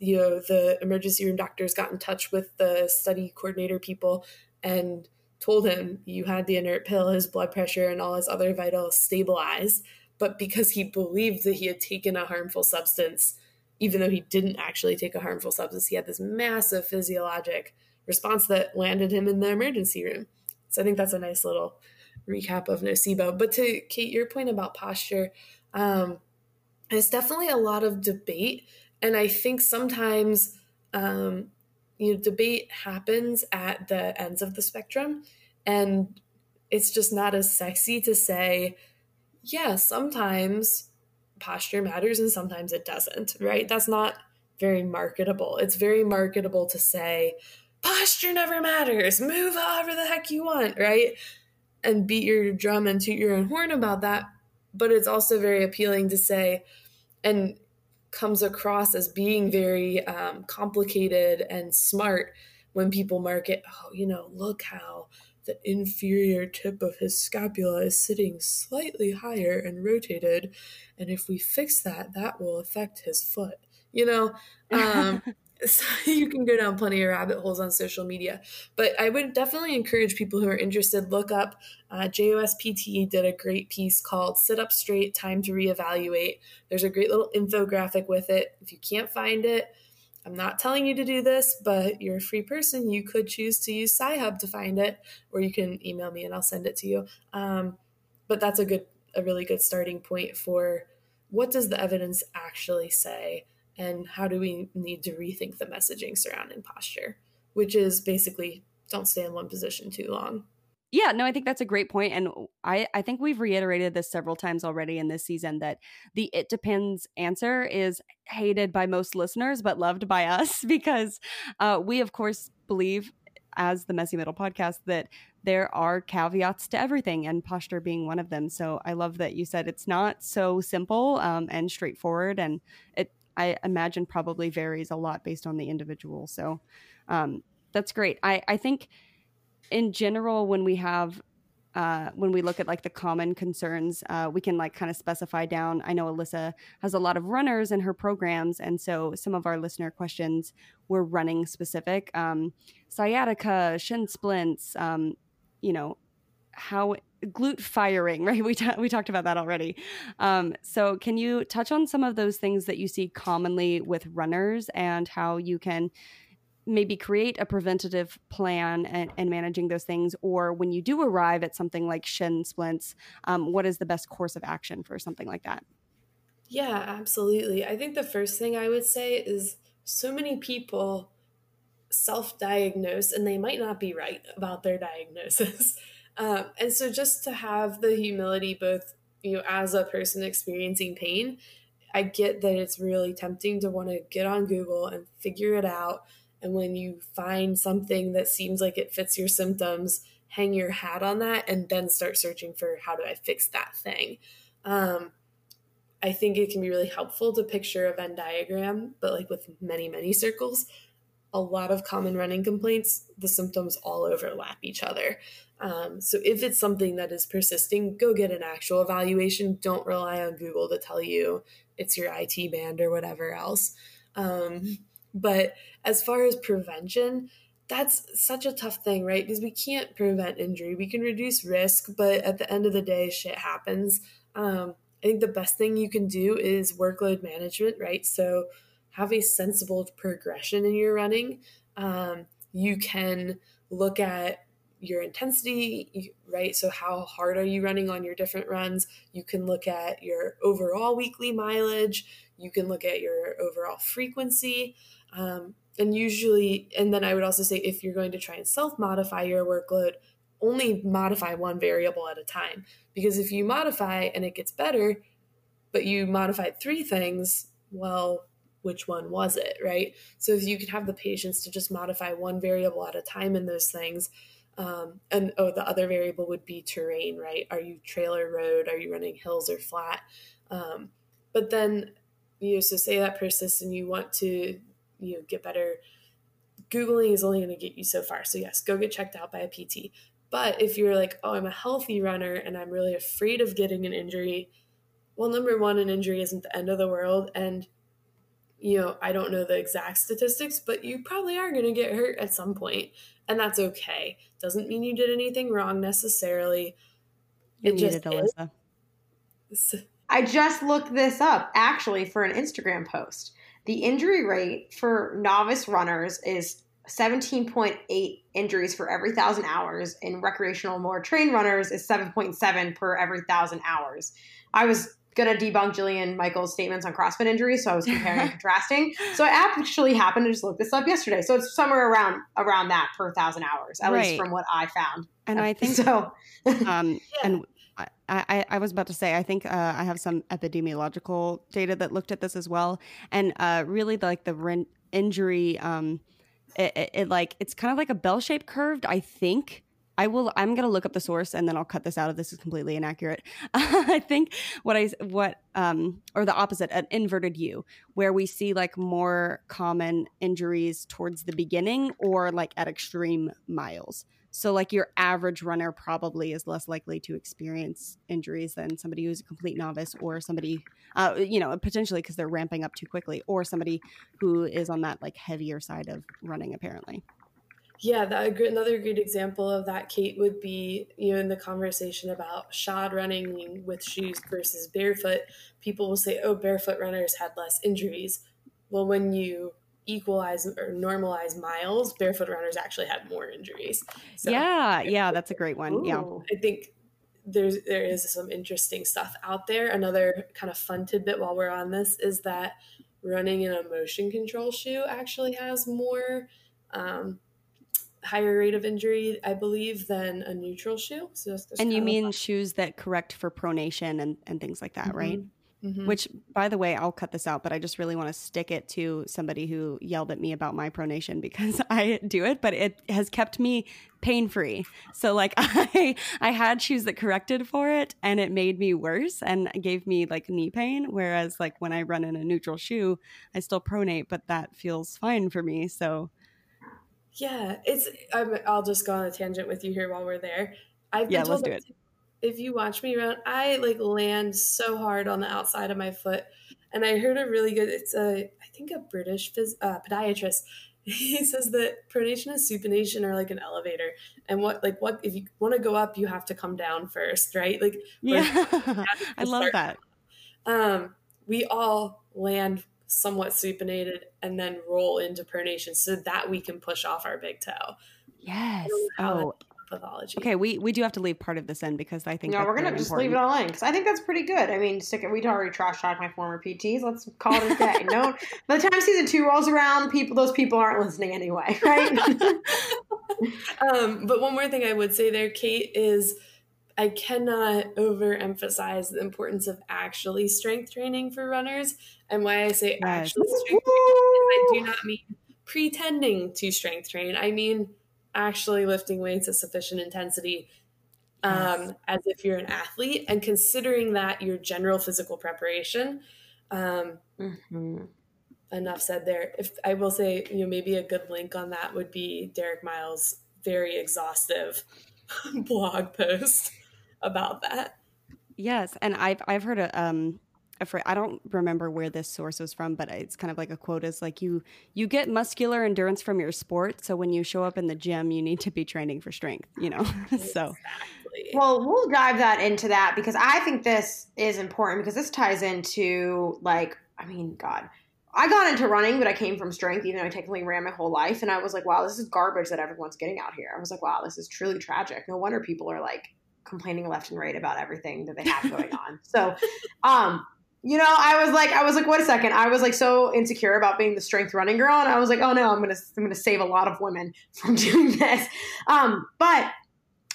you know, the emergency room doctors got in touch with the study coordinator people and told him you had the inert pill, his blood pressure and all his other vitals stabilized. But because he believed that he had taken a harmful substance, even though he didn't actually take a harmful substance, he had this massive physiologic response that landed him in the emergency room. So I think that's a nice little recap of nocebo. But to Kate, your point about posture, um, it's definitely a lot of debate. And I think sometimes, um, you know, debate happens at the ends of the spectrum, and it's just not as sexy to say, yeah, sometimes posture matters and sometimes it doesn't, right? That's not very marketable. It's very marketable to say, posture never matters, move however the heck you want, right? And beat your drum and toot your own horn about that. But it's also very appealing to say, and comes across as being very um, complicated and smart when people market, oh, you know, look how the inferior tip of his scapula is sitting slightly higher and rotated. And if we fix that, that will affect his foot, you know? Um, so you can go down plenty of rabbit holes on social media, but I would definitely encourage people who are interested, look up, uh, J O S P T did a great piece called Sit Up Straight, Time to Reevaluate. There's a great little infographic with it. If you can't find it, I'm not telling you to do this, but you're a free person. You could choose to use Sci-Hub to find it, or you can email me and I'll send it to you. Um, but that's a good, a really good starting point for what does the evidence actually say and how do we need to rethink the messaging surrounding posture, which is basically don't stay in one position too long. Yeah, no, I think that's a great point. And I, I think we've reiterated this several times already in this season that the it depends answer is hated by most listeners, but loved by us because uh, we, of course, believe as the Messy Middle podcast that there are caveats to everything and posture being one of them. So I love that you said it's not so simple um, and straightforward. And it, I imagine, probably varies a lot based on the individual. So um, that's great. I, I think... in general, when we have, uh, when we look at like the common concerns, uh, we can like kind of specify down. I know Alyssa has a lot of runners in her programs. And so some of our listener questions were running specific, um, sciatica, shin splints, um, you know, how glute firing, right? We, ta- we talked about that already. Um, so can you touch on some of those things that you see commonly with runners and how you can maybe create a preventative plan and, and managing those things? Or when you do arrive at something like shin splints, um, what is the best course of action for something like that? Yeah, absolutely. I think the first thing I would say is so many people self-diagnose and they might not be right about their diagnosis. um, and so just to have the humility, both, you know, as a person experiencing pain, I get that it's really tempting to want to get on Google and figure it out. And when you find something that seems like it fits your symptoms, hang your hat on that and then start searching for how do I fix that thing. Um, I think it can be really helpful to picture a Venn diagram, but like with many, many circles, a lot of common running complaints, the symptoms all overlap each other. Um, so if it's something that is persisting, go get an actual evaluation. Don't rely on Google to tell you it's your I T band or whatever else. Um, But as far as prevention, that's such a tough thing, right? Because we can't prevent injury. We can reduce risk, but at the end of the day, shit happens. Um, I think the best thing you can do is workload management, right? So have a sensible progression in your running. Um, you can look at your intensity, right? So how hard are you running on your different runs? You can look at your overall weekly mileage. You can look at your overall frequency. Um, and usually, and then I would also say, if you're going to try and self-modify your workload, only modify one variable at a time. Because if you modify and it gets better, but you modified three things, well, which one was it, right? So if you could have the patience to just modify one variable at a time in those things, um, and oh, the other variable would be terrain, right? Are you trail or road? Are you running hills or flat? Um, but then, you know, so say that persists and you want to, you know, get better. Googling is only going to get you so far. So yes, go get checked out by a P T. But if you're like, oh, I'm a healthy runner and I'm really afraid of getting an injury, well, number one, an injury isn't the end of the world. And, you know, I don't know the exact statistics, but you probably are going to get hurt at some point. And that's okay. Doesn't mean you did anything wrong necessarily. You needed Alyssa. I just looked this up actually for an Instagram post. The injury rate for novice runners is seventeen point eight injuries for every one thousand hours, and recreational more trained runners is seven point seven per every one thousand hours. I was going to debunk Jillian Michaels' statements on CrossFit injuries, so I was comparing and contrasting. So I actually happened to just look this up yesterday. So it's somewhere around around that per one thousand hours, at right. least from what I found. And I think so. um, and I, I, I was about to say, I think uh, I have some epidemiological data that looked at this as well. And uh, really, the, like the re- injury, um, it, it, it like it's kind of like a bell-shaped curve, I think. I will. I'm going to look up the source and then I'll cut this out if this is completely inaccurate. I think what I what um or the opposite, an inverted U, where we see like more common injuries towards the beginning or like at extreme miles. So like your average runner probably is less likely to experience injuries than somebody who's a complete novice or somebody, uh, you know, potentially because they're ramping up too quickly, or somebody who is on that like heavier side of running apparently. Yeah, that, another good example of that, Kate, would be, you know, in the conversation about shod running with shoes versus barefoot, people will say, oh, barefoot runners had less injuries. Well, when you equalize or normalize miles, barefoot runners actually had more injuries. So, yeah, yeah, that's a great one. Ooh, yeah, I think there's, there is some interesting stuff out there. Another kind of fun tidbit while we're on this is that running in a motion control shoe actually has more um higher rate of injury, I believe, than a neutral shoe. So that's and you mean fun. Shoes that correct for pronation and, and things like that, mm-hmm. right? Mm-hmm. Which, by the way, I'll cut this out, but I just really want to stick it to somebody who yelled at me about my pronation because I do it, but it has kept me pain-free. So like I I had shoes that corrected for it and it made me worse and gave me like knee pain, whereas like when I run in a neutral shoe, I still pronate, but that feels fine for me. So yeah, it's. I'm, I'll just go on a tangent with you here while we're there. I've been yeah, told let's do it. If you watch me run, I like land so hard on the outside of my foot, and I heard a really good. It's a, I think a British phys, uh, podiatrist. He says that pronation and supination are like an elevator, and what like what if you want to go up, you have to come down first, right? Like yeah, I love start. that. Um, we all land somewhat supinated and then roll into pronation so that we can push off our big toe. Yes. Oh, pathology. Okay. We, we do have to leave part of this in because I think no, we're going to just important. leave it all in because I think that's pretty good. I mean, stick it. We'd already trash talked my former P Ts. Let's call it a day. No, by the time season two rolls around, people, those people aren't listening anyway. Right. um, but one more thing I would say there, Kate, is I cannot overemphasize the importance of actually strength training for runners. And why I say yes. actually strength training is I do not mean pretending to strength train. I mean actually lifting weights at sufficient intensity um, yes. as if you're an athlete and considering that your general physical preparation. Um, mm-hmm. Enough said there. If I will say, you know, maybe a good link on that would be Derek Miles' very exhaustive blog post about that. Yes, and I've I've heard a um a phrase, I don't remember where this source was from, but it's kind of like a quote is like you you get muscular endurance from your sport, so when you show up in the gym, you need to be training for strength, you know. So exactly. Well, we'll dive that into that because I think this is important because this ties into like I mean, God. I got into running, but I came from strength, even though I technically ran my whole life. And I was like, wow, this is garbage that everyone's getting out here. I was like, wow, this is truly tragic. No wonder people are like complaining left and right about everything that they have going on. So, um, you know, I was like, I was like, wait a second. I was like so insecure about being the strength running girl. And I was like, oh no, I'm going to, I'm going to save a lot of women from doing this. Um, but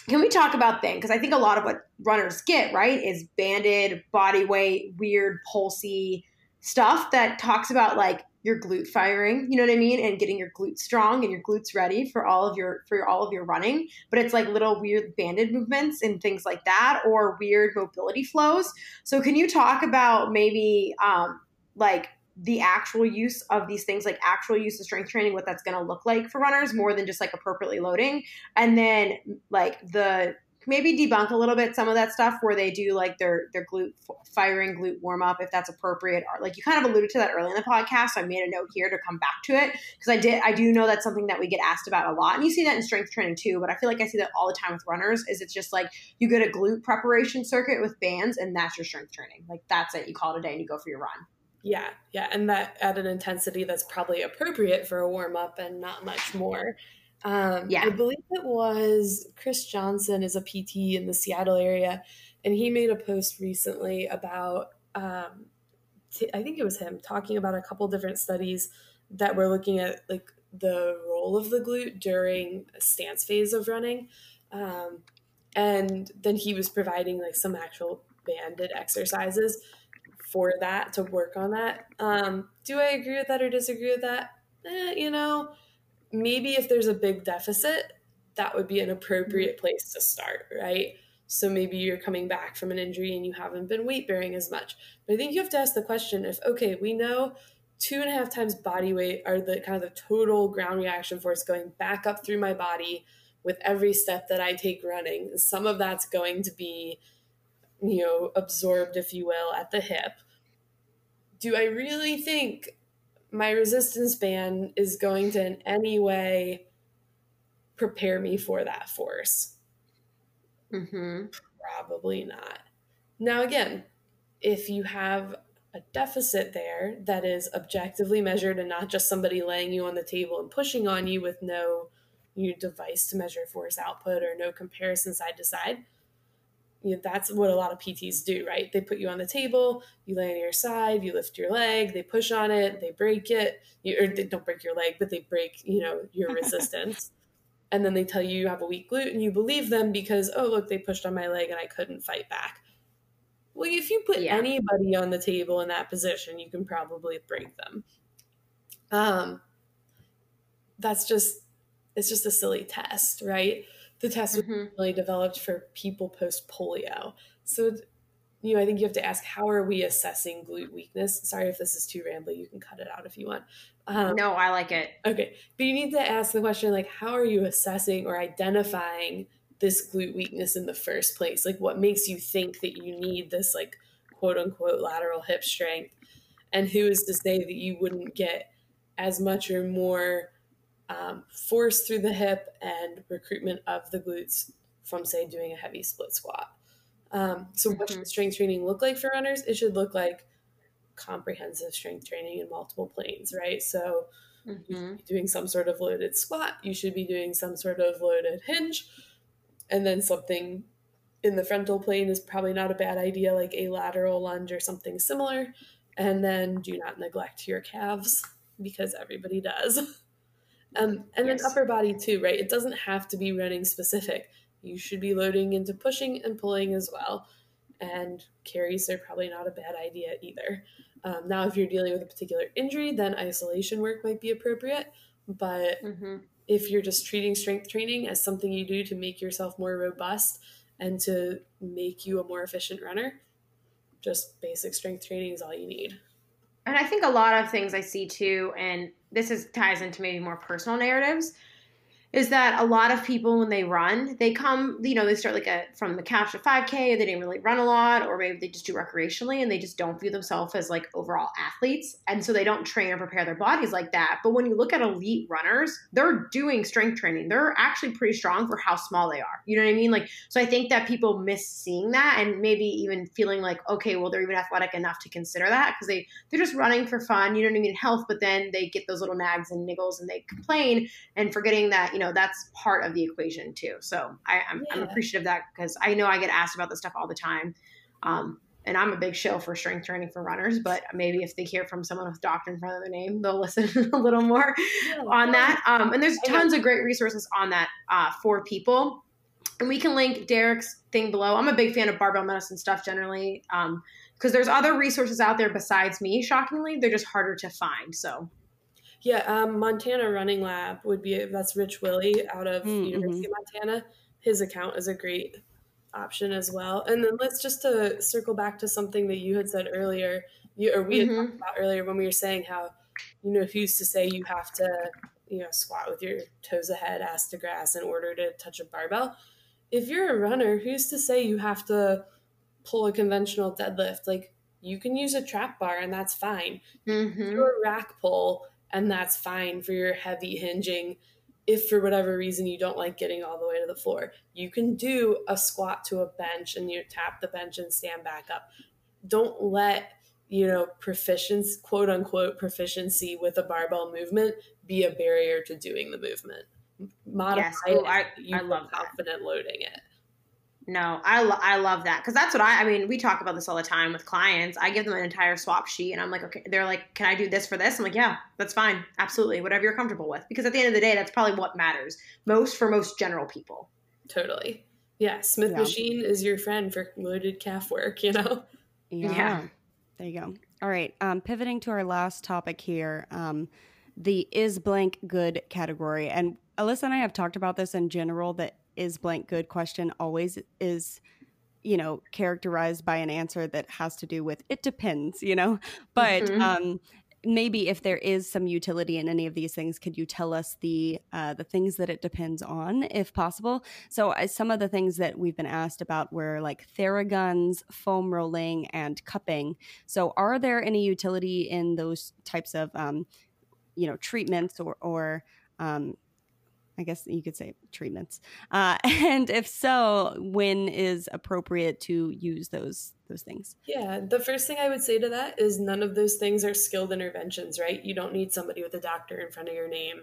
Can we talk about things? Because I think a lot of what runners get, right, is banded, body weight, weird, pulsy stuff that talks about like your glute firing, you know what I mean? And getting your glutes strong and your glutes ready for all of your, for all of your running. But it's like little weird banded movements and things like that, or weird mobility flows. So can you talk about maybe um, like the actual use of these things, like actual use of strength training, what that's going to look like for runners more than just like appropriately loading. And then like the, maybe debunk a little bit some of that stuff where they do like their, their glute firing, glute warm up, if that's appropriate. Or like you kind of alluded to that early in the podcast. So I made a note here to come back to it. Cause I did, I do know that's something that we get asked about a lot. And you see that in strength training too, but I feel like I see that all the time with runners is it's just like you get a glute preparation circuit with bands and that's your strength training. Like that's it. You call it a day and you go for your run. Yeah. Yeah. And that at an intensity that's probably appropriate for a warm up and not much more. Um, yeah. I believe it was Chris Johnson is a P T in the Seattle area. And he made a post recently about, um, t- I think it was him talking about a couple different studies that were looking at like the role of the glute during a stance phase of running. Um, and then he was providing like some actual banded exercises for that, to work on that. Um, do I agree with that or disagree with that? Eh, you know, maybe if there's a big deficit, that would be an appropriate place to start, right? So maybe you're coming back from an injury and you haven't been weight bearing as much. But I think you have to ask the question if, okay, we know two and a half times body weight are the kind of the total ground reaction force going back up through my body with every step that I take running. Some of that's going to be, you know, absorbed, if you will, at the hip. Do I really think my resistance band is going to in any way prepare me for that force? Mm-hmm. Probably not. Now, again, if you have a deficit there that is objectively measured and not just somebody laying you on the table and pushing on you with no new device to measure force output or no comparison side to side, you know, that's what a lot of P Ts do, right? They put you on the table, you lay on your side, you lift your leg, they push on it, they break it, you, or they don't break your leg, but they break, you know, your resistance. And then they tell you you have a weak glute and you believe them because, oh, look, they pushed on my leg and I couldn't fight back. Well, if you put yeah. anybody on the table in that position, you can probably break them. Um, that's just, it's just a silly test, right? The test was mm-hmm. really developed for people post-polio. So, you know, I think you have to ask, how are we assessing glute weakness? Sorry if this is too rambly. You can cut it out if you want. Um, no, I like it. Okay. But you need to ask the question, like, how are you assessing or identifying this glute weakness in the first place? Like, what makes you think that you need this, like, quote-unquote lateral hip strength? And who is to say that you wouldn't get as much or more Um, force through the hip and recruitment of the glutes from, say, doing a heavy split squat. Um, so what mm-hmm. should strength training look like for runners? It should look like comprehensive strength training in multiple planes, right? So mm-hmm. you should be doing some sort of loaded squat. You should be doing some sort of loaded hinge. And then something in the frontal plane is probably not a bad idea, like a lateral lunge or something similar. And then do not neglect your calves because everybody does. Um, and yes. then upper body too, right? It doesn't have to be running specific. You should be loading into pushing and pulling as well. And carries are probably not a bad idea either. Um, now, if you're dealing with a particular injury, then isolation work might be appropriate. But mm-hmm. if you're just treating strength training as something you do to make yourself more robust and to make you a more efficient runner, just basic strength training is all you need. And I think a lot of things I see too, and this is ties into maybe more personal narratives, is that a lot of people when they run, they come, you know, they start like a from the couch to five K, they didn't really run a lot, or maybe they just do recreationally and they just don't view themselves as like overall athletes. And so they don't train or prepare their bodies like that. But when you look at elite runners, they're doing strength training. They're actually pretty strong for how small they are. You know what I mean? Like, so I think that people miss seeing that and maybe even feeling like, okay, well, they're even athletic enough to consider that because they, they're just running for fun, you know what I mean, health, but then they get those little nags and niggles and they complain and forgetting that, you know, that's part of the equation too. So I, I'm, yeah. I'm appreciative of that because I know I get asked about this stuff all the time. Um, and I'm a big shill for strength training for runners, but maybe if they hear from someone with doctor in front of their name, they'll listen a little more yeah, on that. Um, and there's tons yeah. of great resources on that uh, for people. And we can link Derek's thing below. I'm a big fan of barbell medicine stuff generally, um, because there's other resources out there besides me. Shockingly, they're just harder to find. So, yeah, um, Montana Running Lab would be that's Rich Willie out of mm-hmm. University of Montana. His account is a great option as well. And then let's just to circle back to something that you had said earlier, you, or we mm-hmm. had talked about earlier when we were saying how you know if you used to say you have to you know squat with your toes ahead, ass to grass in order to touch a barbell. If you're a runner, who's to say you have to pull a conventional deadlift? Like, you can use a trap bar and that's fine. Mm-hmm. You do a rack pull and that's fine for your heavy hinging. If for whatever reason you don't like getting all the way to the floor, you can do a squat to a bench and you tap the bench and stand back up. Don't let, you know, proficiency, quote unquote, proficiency with a barbell movement be a barrier to doing the movement. Modify yes. Ooh, I, it. I love confident that. Loading it. No, I, lo- I love that. Because that's what I, I mean, we talk about this all the time with clients. I give them an entire swap sheet and I'm like, okay, they're like, can I do this for this? I'm like, yeah, that's fine. Absolutely. Whatever you're comfortable with. Because at the end of the day, that's probably what matters most for most general people. Totally. Yeah. Smith yeah. machine is your friend for loaded calf work, you know? Yeah. yeah. There you go. All right. Um, pivoting to our last topic here, um, the is blank good category. And Alyssa and I have talked about this in general, that is blank good question always is, you know, characterized by an answer that has to do with it depends, you know, but mm-hmm. um, maybe if there is some utility in any of these things, could you tell us the uh, the things that it depends on, if possible? So uh, some of the things that we've been asked about were like Theraguns, foam rolling, and cupping. So are there any utility in those types of, um, you know, treatments or, or um I guess you could say treatments. Uh, and if so, when is appropriate to use those those things? Yeah, the first thing I would say to that is none of those things are skilled interventions, right? You don't need somebody with a doctor in front of your name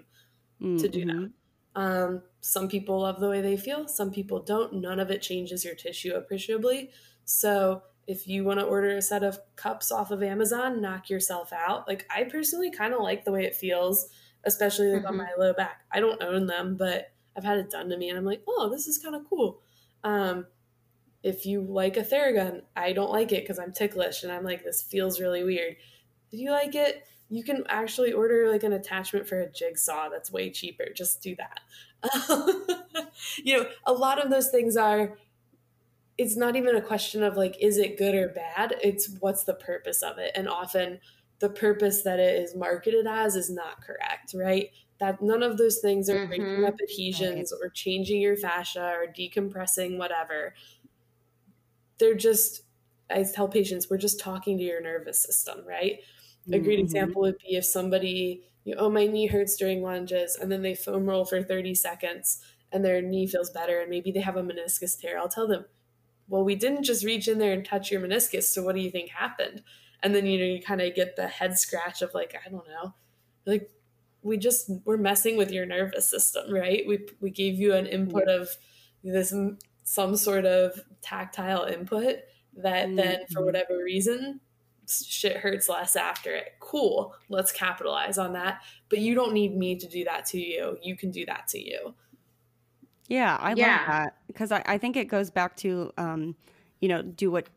mm-hmm. to do them. Um, some people love the way they feel. Some people don't. None of it changes your tissue appreciably. So if you want to order a set of cups off of Amazon, knock yourself out. Like, I personally kind of like the way it feels, especially like mm-hmm. on my low back. I don't own them, but I've had it done to me and I'm like, oh, this is kind of cool. Um, if you like a Theragun, I don't like it because I'm ticklish and I'm like, this feels really weird. If you like it, you can actually order like an attachment for a jigsaw that's way cheaper. Just do that. You know, a lot of those things are, it's not even a question of like, is it good or bad? It's what's the purpose of it. And often the purpose that it is marketed as is not correct, right? That none of those things are mm-hmm. breaking up adhesions right. or changing your fascia or decompressing, whatever. They're just, I tell patients, we're just talking to your nervous system, right? Mm-hmm. A great example would be if somebody, you know, oh, my knee hurts during lunges, and then they foam roll for thirty seconds and their knee feels better and maybe they have a meniscus tear. I'll tell them, well, we didn't just reach in there and touch your meniscus. So what do you think happened? And then, you know, you kind of get the head scratch of like, I don't know, like we just, we're messing with your nervous system, right? We we gave you an input yeah. of this, some sort of tactile input that mm-hmm. then for whatever reason, shit hurts less after it. Cool. Let's capitalize on that. But you don't need me to do that to you. You can do that to you. Yeah. I yeah. love that. Cause I, I think it goes back to, um, you know, do what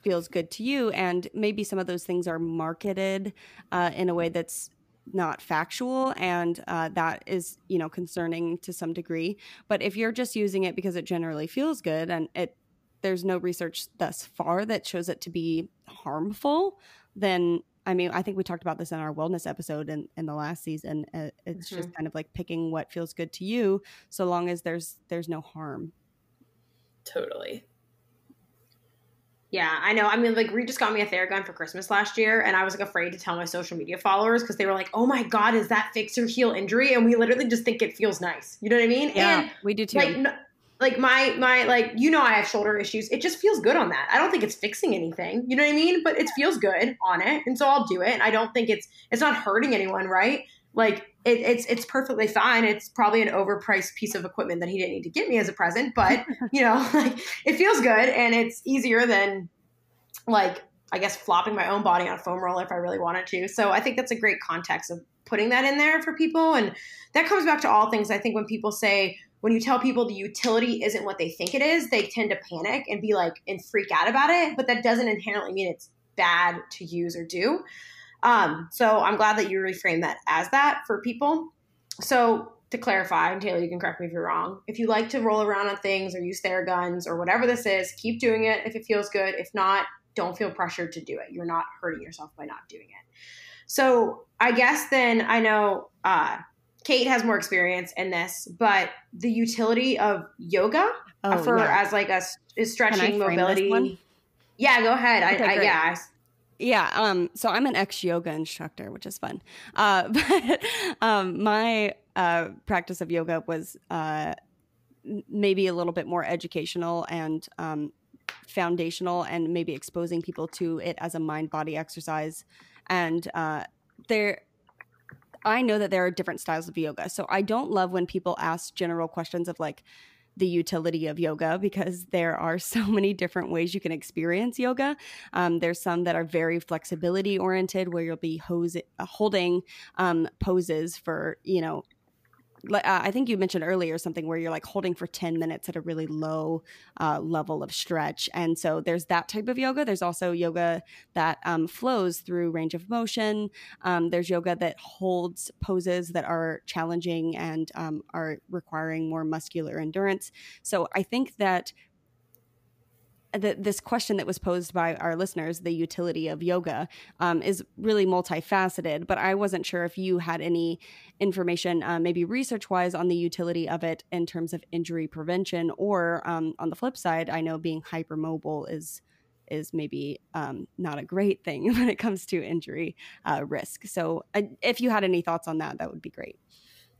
feels good to you, and maybe some of those things are marketed uh, in a way that's not factual, and uh, that is, you know, concerning to some degree. But if you're just using it because it generally feels good, and it there's no research thus far that shows it to be harmful, then I mean, I think we talked about this in our wellness episode in, in the last season. Uh, it's mm-hmm. just kind of like picking what feels good to you, so long as there's there's no harm. Totally. Yeah, I know. I mean, like, Reed just got me a Theragun for Christmas last year, and I was, like, afraid to tell my social media followers because they were like, oh, my God, is that fix or heal injury? And we literally just think it feels nice. You know what I mean? Yeah, and, we do too. Like, no, like, my, my, like, you know I have shoulder issues. It just feels good on that. I don't think it's fixing anything. You know what I mean? But it feels good on it, and so I'll do it. And I don't think it's – it's not hurting anyone, right? Like, it, it's it's perfectly fine. It's probably an overpriced piece of equipment that he didn't need to get me as a present, but you know, like it feels good and it's easier than like, I guess, flopping my own body on a foam roller if I really wanted to. So I think that's a great context of putting that in there for people. And that comes back to all things. I think when people say, when you tell people the utility isn't what they think it is, they tend to panic and be like, and freak out about it. But that doesn't inherently mean it's bad to use or do. Um, so I'm glad that you reframed that as that for people. So to clarify, and Taylor, you can correct me if you're wrong, if you like to roll around on things or use Theraguns or whatever this is, keep doing it if it feels good. If not, don't feel pressured to do it. You're not hurting yourself by not doing it. So I guess then I know uh, Kate has more experience in this, but the utility of yoga oh, for yeah. as like a, a stretching mobility. Yeah, go ahead. Okay, I, I yeah. Yeah. Um, so I'm an ex-yoga instructor, which is fun. Uh, but um, my uh, practice of yoga was uh, maybe a little bit more educational and um, foundational, and maybe exposing people to it as a mind-body exercise. And uh, there, I know that there are different styles of yoga. So I don't love when people ask general questions of like the utility of yoga, because there are so many different ways you can experience yoga. Um, there's some that are very flexibility oriented, where you'll be hose- holding um, poses for, you know, uh, I think you mentioned earlier something where you're like holding for ten minutes at a really low uh, level of stretch. And so there's that type of yoga. There's also yoga that um, flows through range of motion. Um, there's yoga that holds poses that are challenging and um, are requiring more muscular endurance. So I think that the, this question that was posed by our listeners, the utility of yoga, um, is really multifaceted, but I wasn't sure if you had any information, uh, maybe research-wise, on the utility of it in terms of injury prevention, or um, on the flip side, I know being hypermobile is is maybe um, not a great thing when it comes to injury uh, risk. So uh, if you had any thoughts on that, that would be great.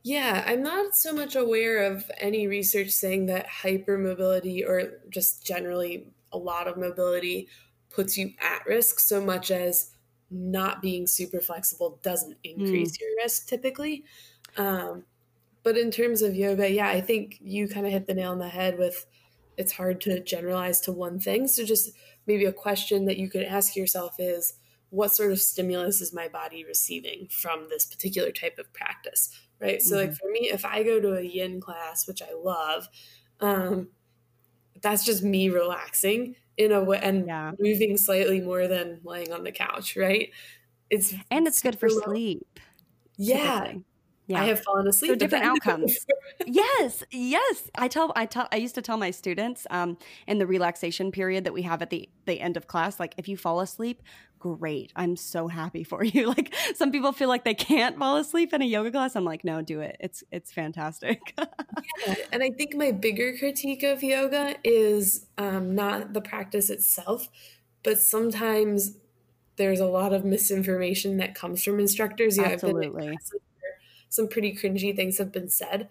Yeah, I'm not so much aware of any research saying that hypermobility, or just generally a lot of mobility, puts you at risk so much as not being super flexible doesn't increase mm. your risk typically. Um, but in terms of yoga, yeah, I think you kind of hit the nail on the head with it's hard to generalize to one thing. So just maybe a question that you could ask yourself is, what sort of stimulus is my body receiving from this particular type of practice, right? So mm-hmm. like for me, if I go to a yin class, which I love, um, that's just me relaxing in a way and yeah. moving slightly more than laying on the couch, right? It's And it's good for low. sleep. Yeah. Yeah. I have fallen asleep. So different outcomes. yes. Yes. I tell, I tell, I used to tell my students um, in the relaxation period that we have at the, the end of class, like, if you fall asleep, great. I'm so happy for you. Like, some people feel like they can't fall asleep in a yoga class. I'm like, no, do it. It's, it's fantastic. yeah. And I think my bigger critique of yoga is um, not the practice itself, but sometimes there's a lot of misinformation that comes from instructors. Yeah, absolutely. Some pretty cringy things have been said.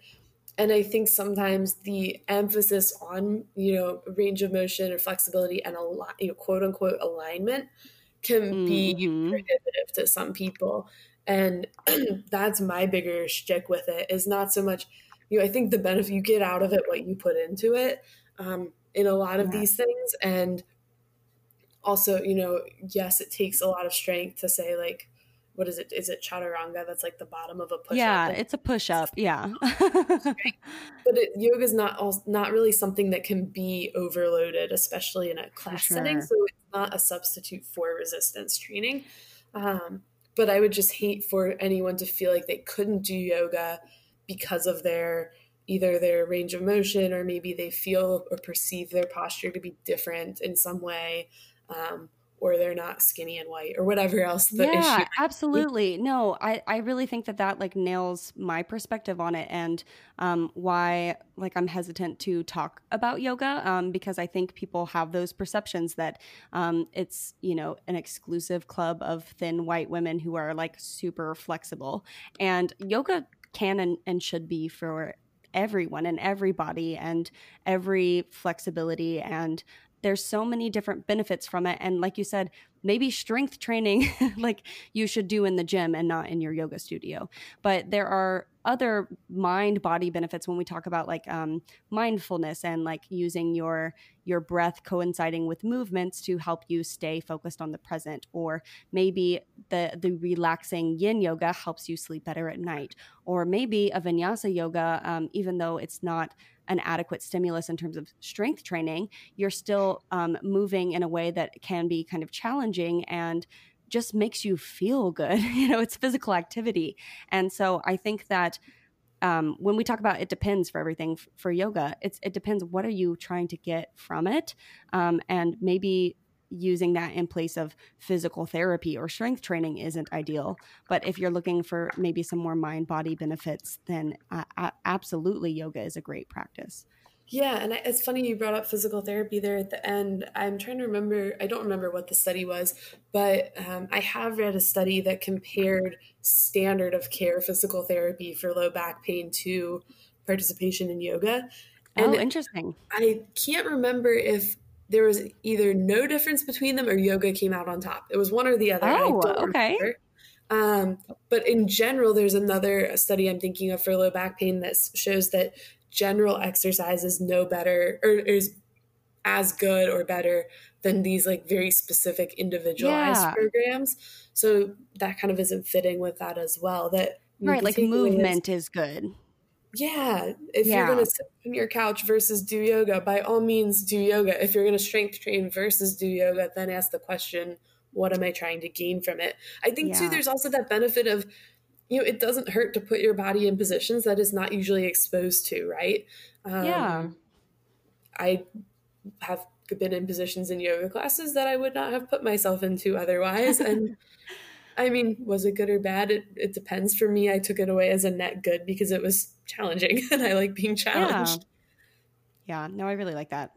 And I think sometimes the emphasis on, you know, range of motion or flexibility and, al- you know, quote unquote alignment can be mm-hmm. prohibitive to some people. And that's my bigger shtick with it, is not so much, you know, I think the benefit you get out of it, what you put into it um, in a lot of yeah. these things. And also, you know, yes, it takes a lot of strength to say, like, what is it? Is it chaturanga? That's like the bottom of a push-up. Yeah, it's a push-up. Yeah. But yoga is not all, not really something that can be overloaded, especially in a class sure. setting. So it's not a substitute for resistance training. Um, but I would just hate for anyone to feel like they couldn't do yoga because of their either their range of motion, or maybe they feel or perceive their posture to be different in some way. Um, or they're not skinny and white, or whatever else the yeah, issue might be. Absolutely. No, I, I really think that that like nails my perspective on it, and um, why like I'm hesitant to talk about yoga, um, because I think people have those perceptions that um, it's, you know, an exclusive club of thin white women who are like super flexible, and yoga can and, and should be for everyone and everybody and every flexibility, and there's so many different benefits from it. And like you said, maybe strength training like you should do in the gym and not in your yoga studio. But there are other mind body benefits when we talk about like um, mindfulness and like using your your breath coinciding with movements to help you stay focused on the present, or maybe the the relaxing yin yoga helps you sleep better at night, or maybe a vinyasa yoga, um, even though it's not an adequate stimulus in terms of strength training, you're still um, moving in a way that can be kind of challenging and just makes you feel good. You know, it's physical activity. And so I think that um, when we talk about it depends for everything f- for yoga, it's, it depends what are you trying to get from it, um, and maybe using that in place of physical therapy or strength training isn't ideal. But if you're looking for maybe some more mind-body benefits, then uh, uh, absolutely yoga is a great practice. Yeah, and it's funny you brought up physical therapy there at the end. I'm trying to remember, I don't remember what the study was, but um, I have read a study that compared standard of care physical therapy for low back pain to participation in yoga. And oh, interesting. I can't remember if there was either no difference between them or yoga came out on top. It was one or the other. Oh, I don't okay. remember. Um, but in general, there's another study I'm thinking of for low back pain that shows that general exercise is no better or is as good or better than these like very specific individualized yeah. programs. So that kind of isn't fitting with that as well. That right, like movement is, is good. Yeah. If yeah. you're going to sit on your couch versus do yoga, by all means do yoga. If you're going to strength train versus do yoga, then ask the question, what am I trying to gain from it? I think yeah. too, there's also that benefit of, you know, it doesn't hurt to put your body in positions that it's not usually exposed to, right? Um, yeah. I have been in positions in yoga classes that I would not have put myself into otherwise. And I mean, was it good or bad? It, it depends. For me, I took it away as a net good because it was challenging and I like being challenged. Yeah, yeah no, I really like that.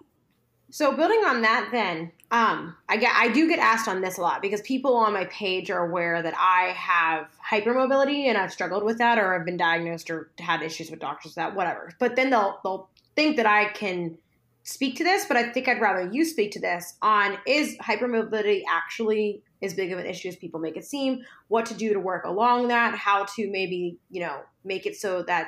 So building on that then, um, I get I do get asked on this a lot because people on my page are aware that I have hypermobility and I've struggled with that, or I've been diagnosed or had issues with doctors, that whatever. But then they'll they'll think that I can speak to this, but I think I'd rather you speak to this on, is hypermobility actually as big of an issue as people make it seem, what to do to work along that, how to maybe, you know, make it so that,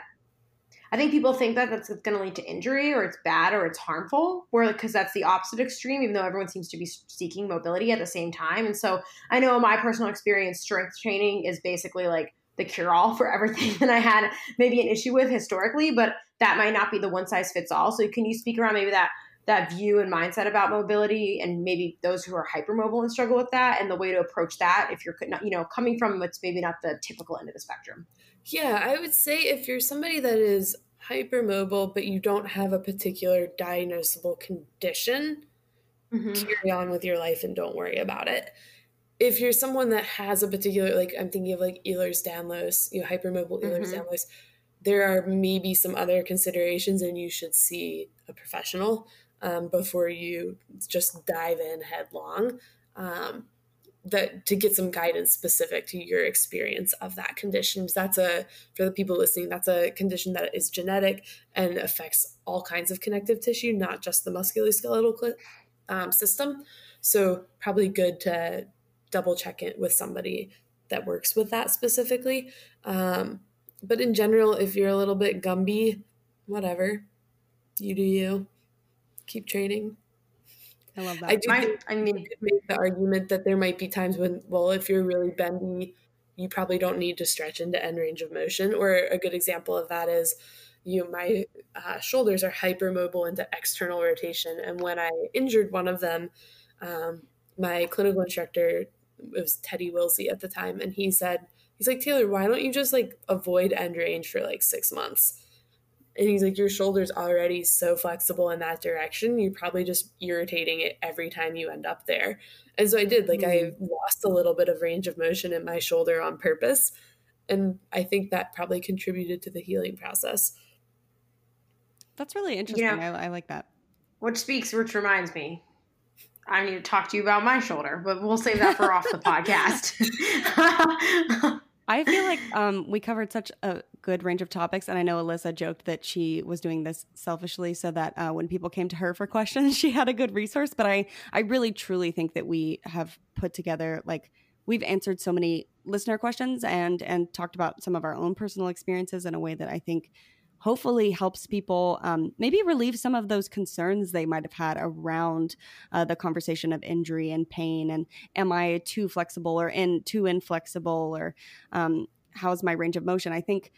I think people think that that's going to lead to injury or it's bad or it's harmful, or because that's the opposite extreme, even though everyone seems to be seeking mobility at the same time. And so I know in my personal experience, strength training is basically like the cure-all for everything that I had maybe an issue with historically, but that might not be the one-size-fits-all. So can you speak around maybe that that view and mindset about mobility, and maybe those who are hypermobile and struggle with that, and the way to approach that if you're not, you know, coming from what's maybe not the typical end of the spectrum? Yeah, I would say if you're somebody that is hypermobile, but you don't have a particular diagnosable condition, mm-hmm. carry on with your life and don't worry about it. If you're someone that has a particular, like I'm thinking of like Ehlers-Danlos, you know, hypermobile Ehlers-Danlos, mm-hmm. there are maybe some other considerations and you should see a professional um, before you just dive in headlong. Um, that to get some guidance specific to your experience of that condition. That's a, for the people listening, that's a condition that is genetic and affects all kinds of connective tissue, not just the musculoskeletal um, system. So probably good to double check it with somebody that works with that specifically. Um, but in general, if you're a little bit Gumby, whatever, you do you. Keep training. I love that. I do My, think I mean, you could make the argument that there might be times when, well, if you're really bendy, you probably don't need to stretch into end range of motion. Or a good example of that is, you know, my uh, shoulders are hypermobile into external rotation. And when I injured one of them, um, my clinical instructor, it was Teddy Wilsey at the time, and he said, he's like, Taylor, why don't you just like avoid end range for like six months? And he's like, your shoulder's already so flexible in that direction. You're probably just irritating it every time you end up there. And so I did. Like, mm-hmm. I lost a little bit of range of motion in my shoulder on purpose. And I think that probably contributed to the healing process. That's really interesting. Yeah. I, I like that. Which speaks, which reminds me, I need to talk to you about my shoulder, but we'll save that for off the podcast. I feel like um, we covered such a good range of topics. And I know Alyssa joked that she was doing this selfishly so that uh, when people came to her for questions, she had a good resource. But I, I really, truly think that we have put together, like, we've answered so many listener questions and and talked about some of our own personal experiences in a way that I think hopefully helps people um, maybe relieve some of those concerns they might have had around uh, the conversation of injury and pain, and am I too flexible or in, too inflexible, or um, how's my range of motion? I think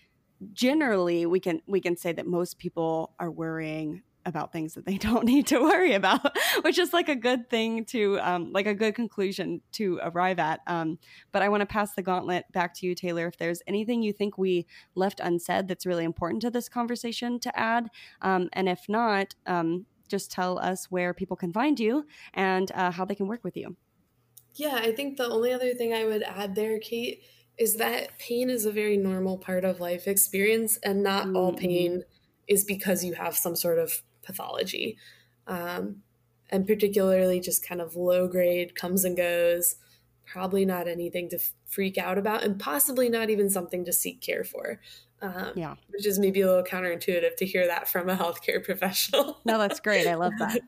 generally we can we can say that most people are worrying about things that they don't need to worry about, which is like a good thing to, um, like a good conclusion to arrive at. Um, but I want to pass the gauntlet back to you, Taylor. If there's anything you think we left unsaid that's really important to this conversation to add, um, and if not, um, just tell us where people can find you and uh, how they can work with you. Yeah, I think the only other thing I would add there, Kate, is that pain is a very normal part of life experience, and not mm-hmm. all pain is because you have some sort of pathology, um, and particularly just kind of low grade, comes and goes, probably not anything to f- freak out about, and possibly not even something to seek care for, um, yeah. which is maybe a little counterintuitive to hear that from a healthcare professional. No, that's great. I love that.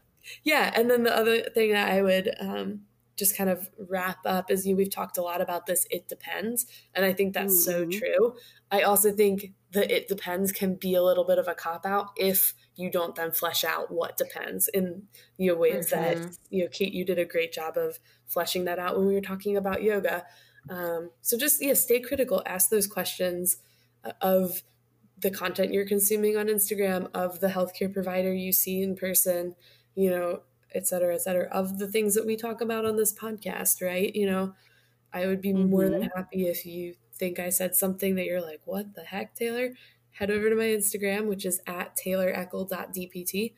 Yeah. And then the other thing that I would um, just kind of wrap up is, you, we've talked a lot about this, it depends. And I think that's mm-hmm. so true. I also think that it depends can be a little bit of a cop-out if you don't then flesh out what depends in, you know, ways mm-hmm. that, you know, Kate, you did a great job of fleshing that out when we were talking about yoga. Um, so just, yeah, stay critical, ask those questions of the content you're consuming on Instagram, of the healthcare provider you see in person, you know, et cetera, et cetera, of the things that we talk about on this podcast, right? You know, I would be mm-hmm. more than happy if you think I said something that you're like, what the heck, Taylor? Head over to my Instagram, which is at taylor eckel dot d p t.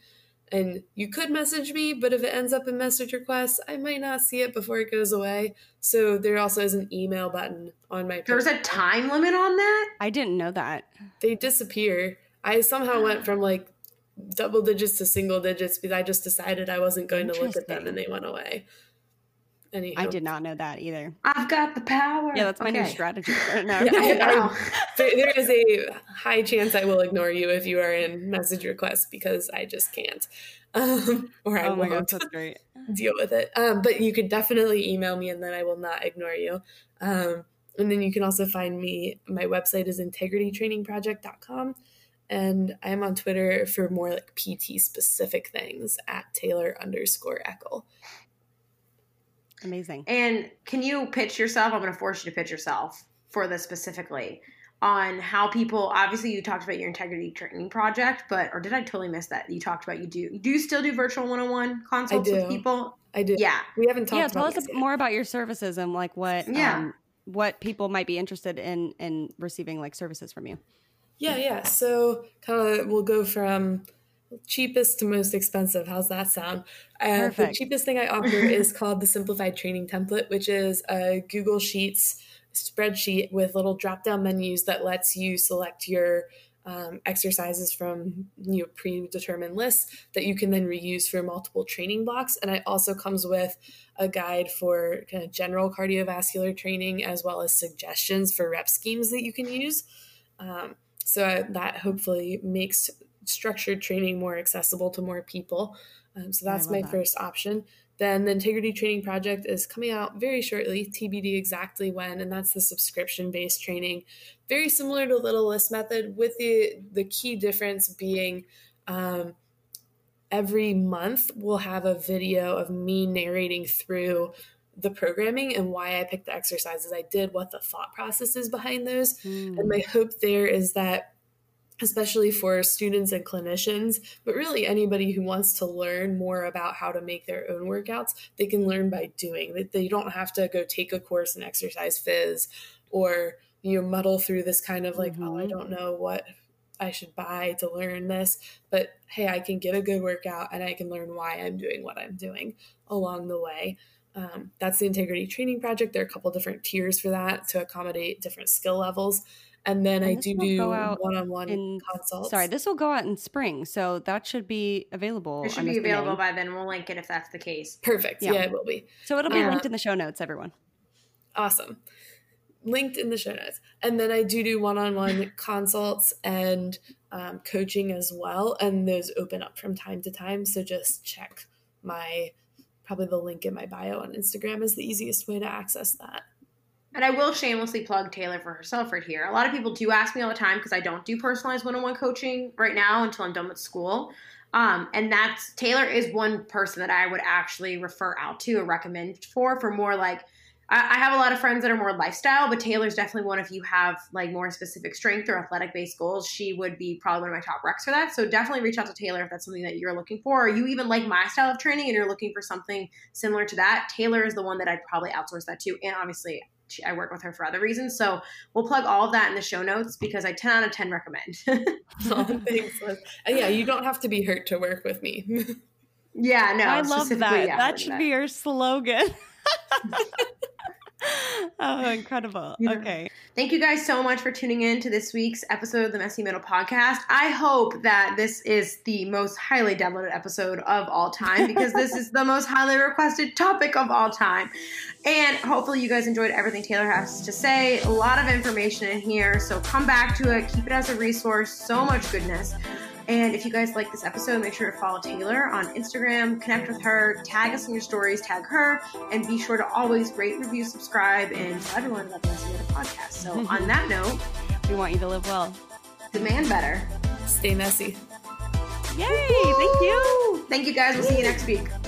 And you could message me, but if it ends up in message requests, I might not see it before it goes away. So there also is an email button on my page. There's a time limit on that? I didn't know that. They disappear. I somehow went from like double digits to single digits because I just decided I wasn't going to look at them and they went away. Anywho. I did not know that either. I've got the power. Yeah, that's my okay. new strategy. No, yeah, I, I, there, there is a high chance I will ignore you if you are in message requests because I just can't. Um, or I oh my won't gosh, that's great. Deal with it. Um, but you could definitely email me and then I will not ignore you. Um, and then you can also find me. My website is integrity training project dot com. And I'm on Twitter for more like P T specific things at Taylor underscore Eckel. Amazing. And can you pitch yourself? I'm going to force you to pitch yourself for this specifically on how people, obviously you talked about your integrity training project, but, or did I totally miss that? You talked about, you do, do you still do virtual one-on-one consults with people? I do. Yeah. We haven't talked yeah, about Yeah. Tell us yet. more about your services and like what, yeah. um, what people might be interested in, in receiving like services from you. Yeah. Yeah. So kind of, we'll go from cheapest to most expensive. How's that sound? Uh, the cheapest thing I offer is called the Simplified Training Template, which is a Google Sheets spreadsheet with little drop-down menus that lets you select your um, exercises from you know, predetermined lists that you can then reuse for multiple training blocks. And it also comes with a guide for kind of general cardiovascular training, as well as suggestions for rep schemes that you can use. Um, so I, that hopefully makes structured training more accessible to more people. Um, so that's my that. first option. Then the Integrity Training Project is coming out very shortly, T B D exactly when, and that's the subscription-based training. Very similar to Little List Method, with the, the key difference being um, every month we'll have a video of me narrating through the programming and why I picked the exercises I did, what the thought process is behind those. Mm. And my hope there is that, especially for students and clinicians, but really anybody who wants to learn more about how to make their own workouts, they can learn by doing. That they don't have to go take a course in exercise phys or, you know, muddle through this kind of like, mm-hmm. oh, I don't know what I should buy to learn this, but hey, I can get a good workout and I can learn why I'm doing what I'm doing along the way. Um, that's the Integrity Training Project. There are a couple different tiers for that to accommodate different skill levels. And then and I do do one-on-one in, consults. Sorry, this will go out in spring, so that should be available. It should be available by then. We'll link it if that's the case. Perfect. Yeah, yeah it will be. So it'll be um, linked in the show notes, everyone. Awesome. linked in the show notes. And then I do do one-on-one consults and um, coaching as well. And those open up from time to time. So just check my, probably the link in my bio on Instagram is the easiest way to access that. And I will shamelessly plug Taylor for herself right here. A lot of people do ask me all the time because I don't do personalized one-on-one coaching right now until I'm done with school. Um, and that's, Taylor is one person that I would actually refer out to or recommend for, for more like, I, I have a lot of friends that are more lifestyle, but Taylor's definitely one, if you have like more specific strength or athletic based goals, she would be probably one of my top recs for that. So definitely reach out to Taylor if that's something that you're looking for, or you even like my style of training and you're looking for something similar to that. Taylor is the one that I'd probably outsource that to. And obviously she, I work with her for other reasons. So we'll plug all of that in the show notes because I ten out of ten recommend. Oh, thanks, Liz. And yeah, you don't have to be hurt to work with me. Yeah, no. I love that. Yeah, that should that. be your slogan. Oh, incredible. Yeah. Okay. Thank you guys so much for tuning in to this week's episode of the Messy Middle Podcast. I hope that this is the most highly downloaded episode of all time because this is the most highly requested topic of all time. And hopefully you guys enjoyed everything Taylor has to say. A lot of information in here. So come back to it. Keep it as a resource. So much goodness. And if you guys like this episode, make sure to follow Taylor on Instagram, connect with her, tag us in your stories, tag her, and be sure to always rate, review, subscribe, and tell everyone about the Messy Middle Podcast. So on that note, we want you to live well. Demand better. Stay messy. Yay! Woo-hoo! Thank you. Thank you guys. We'll see you next week.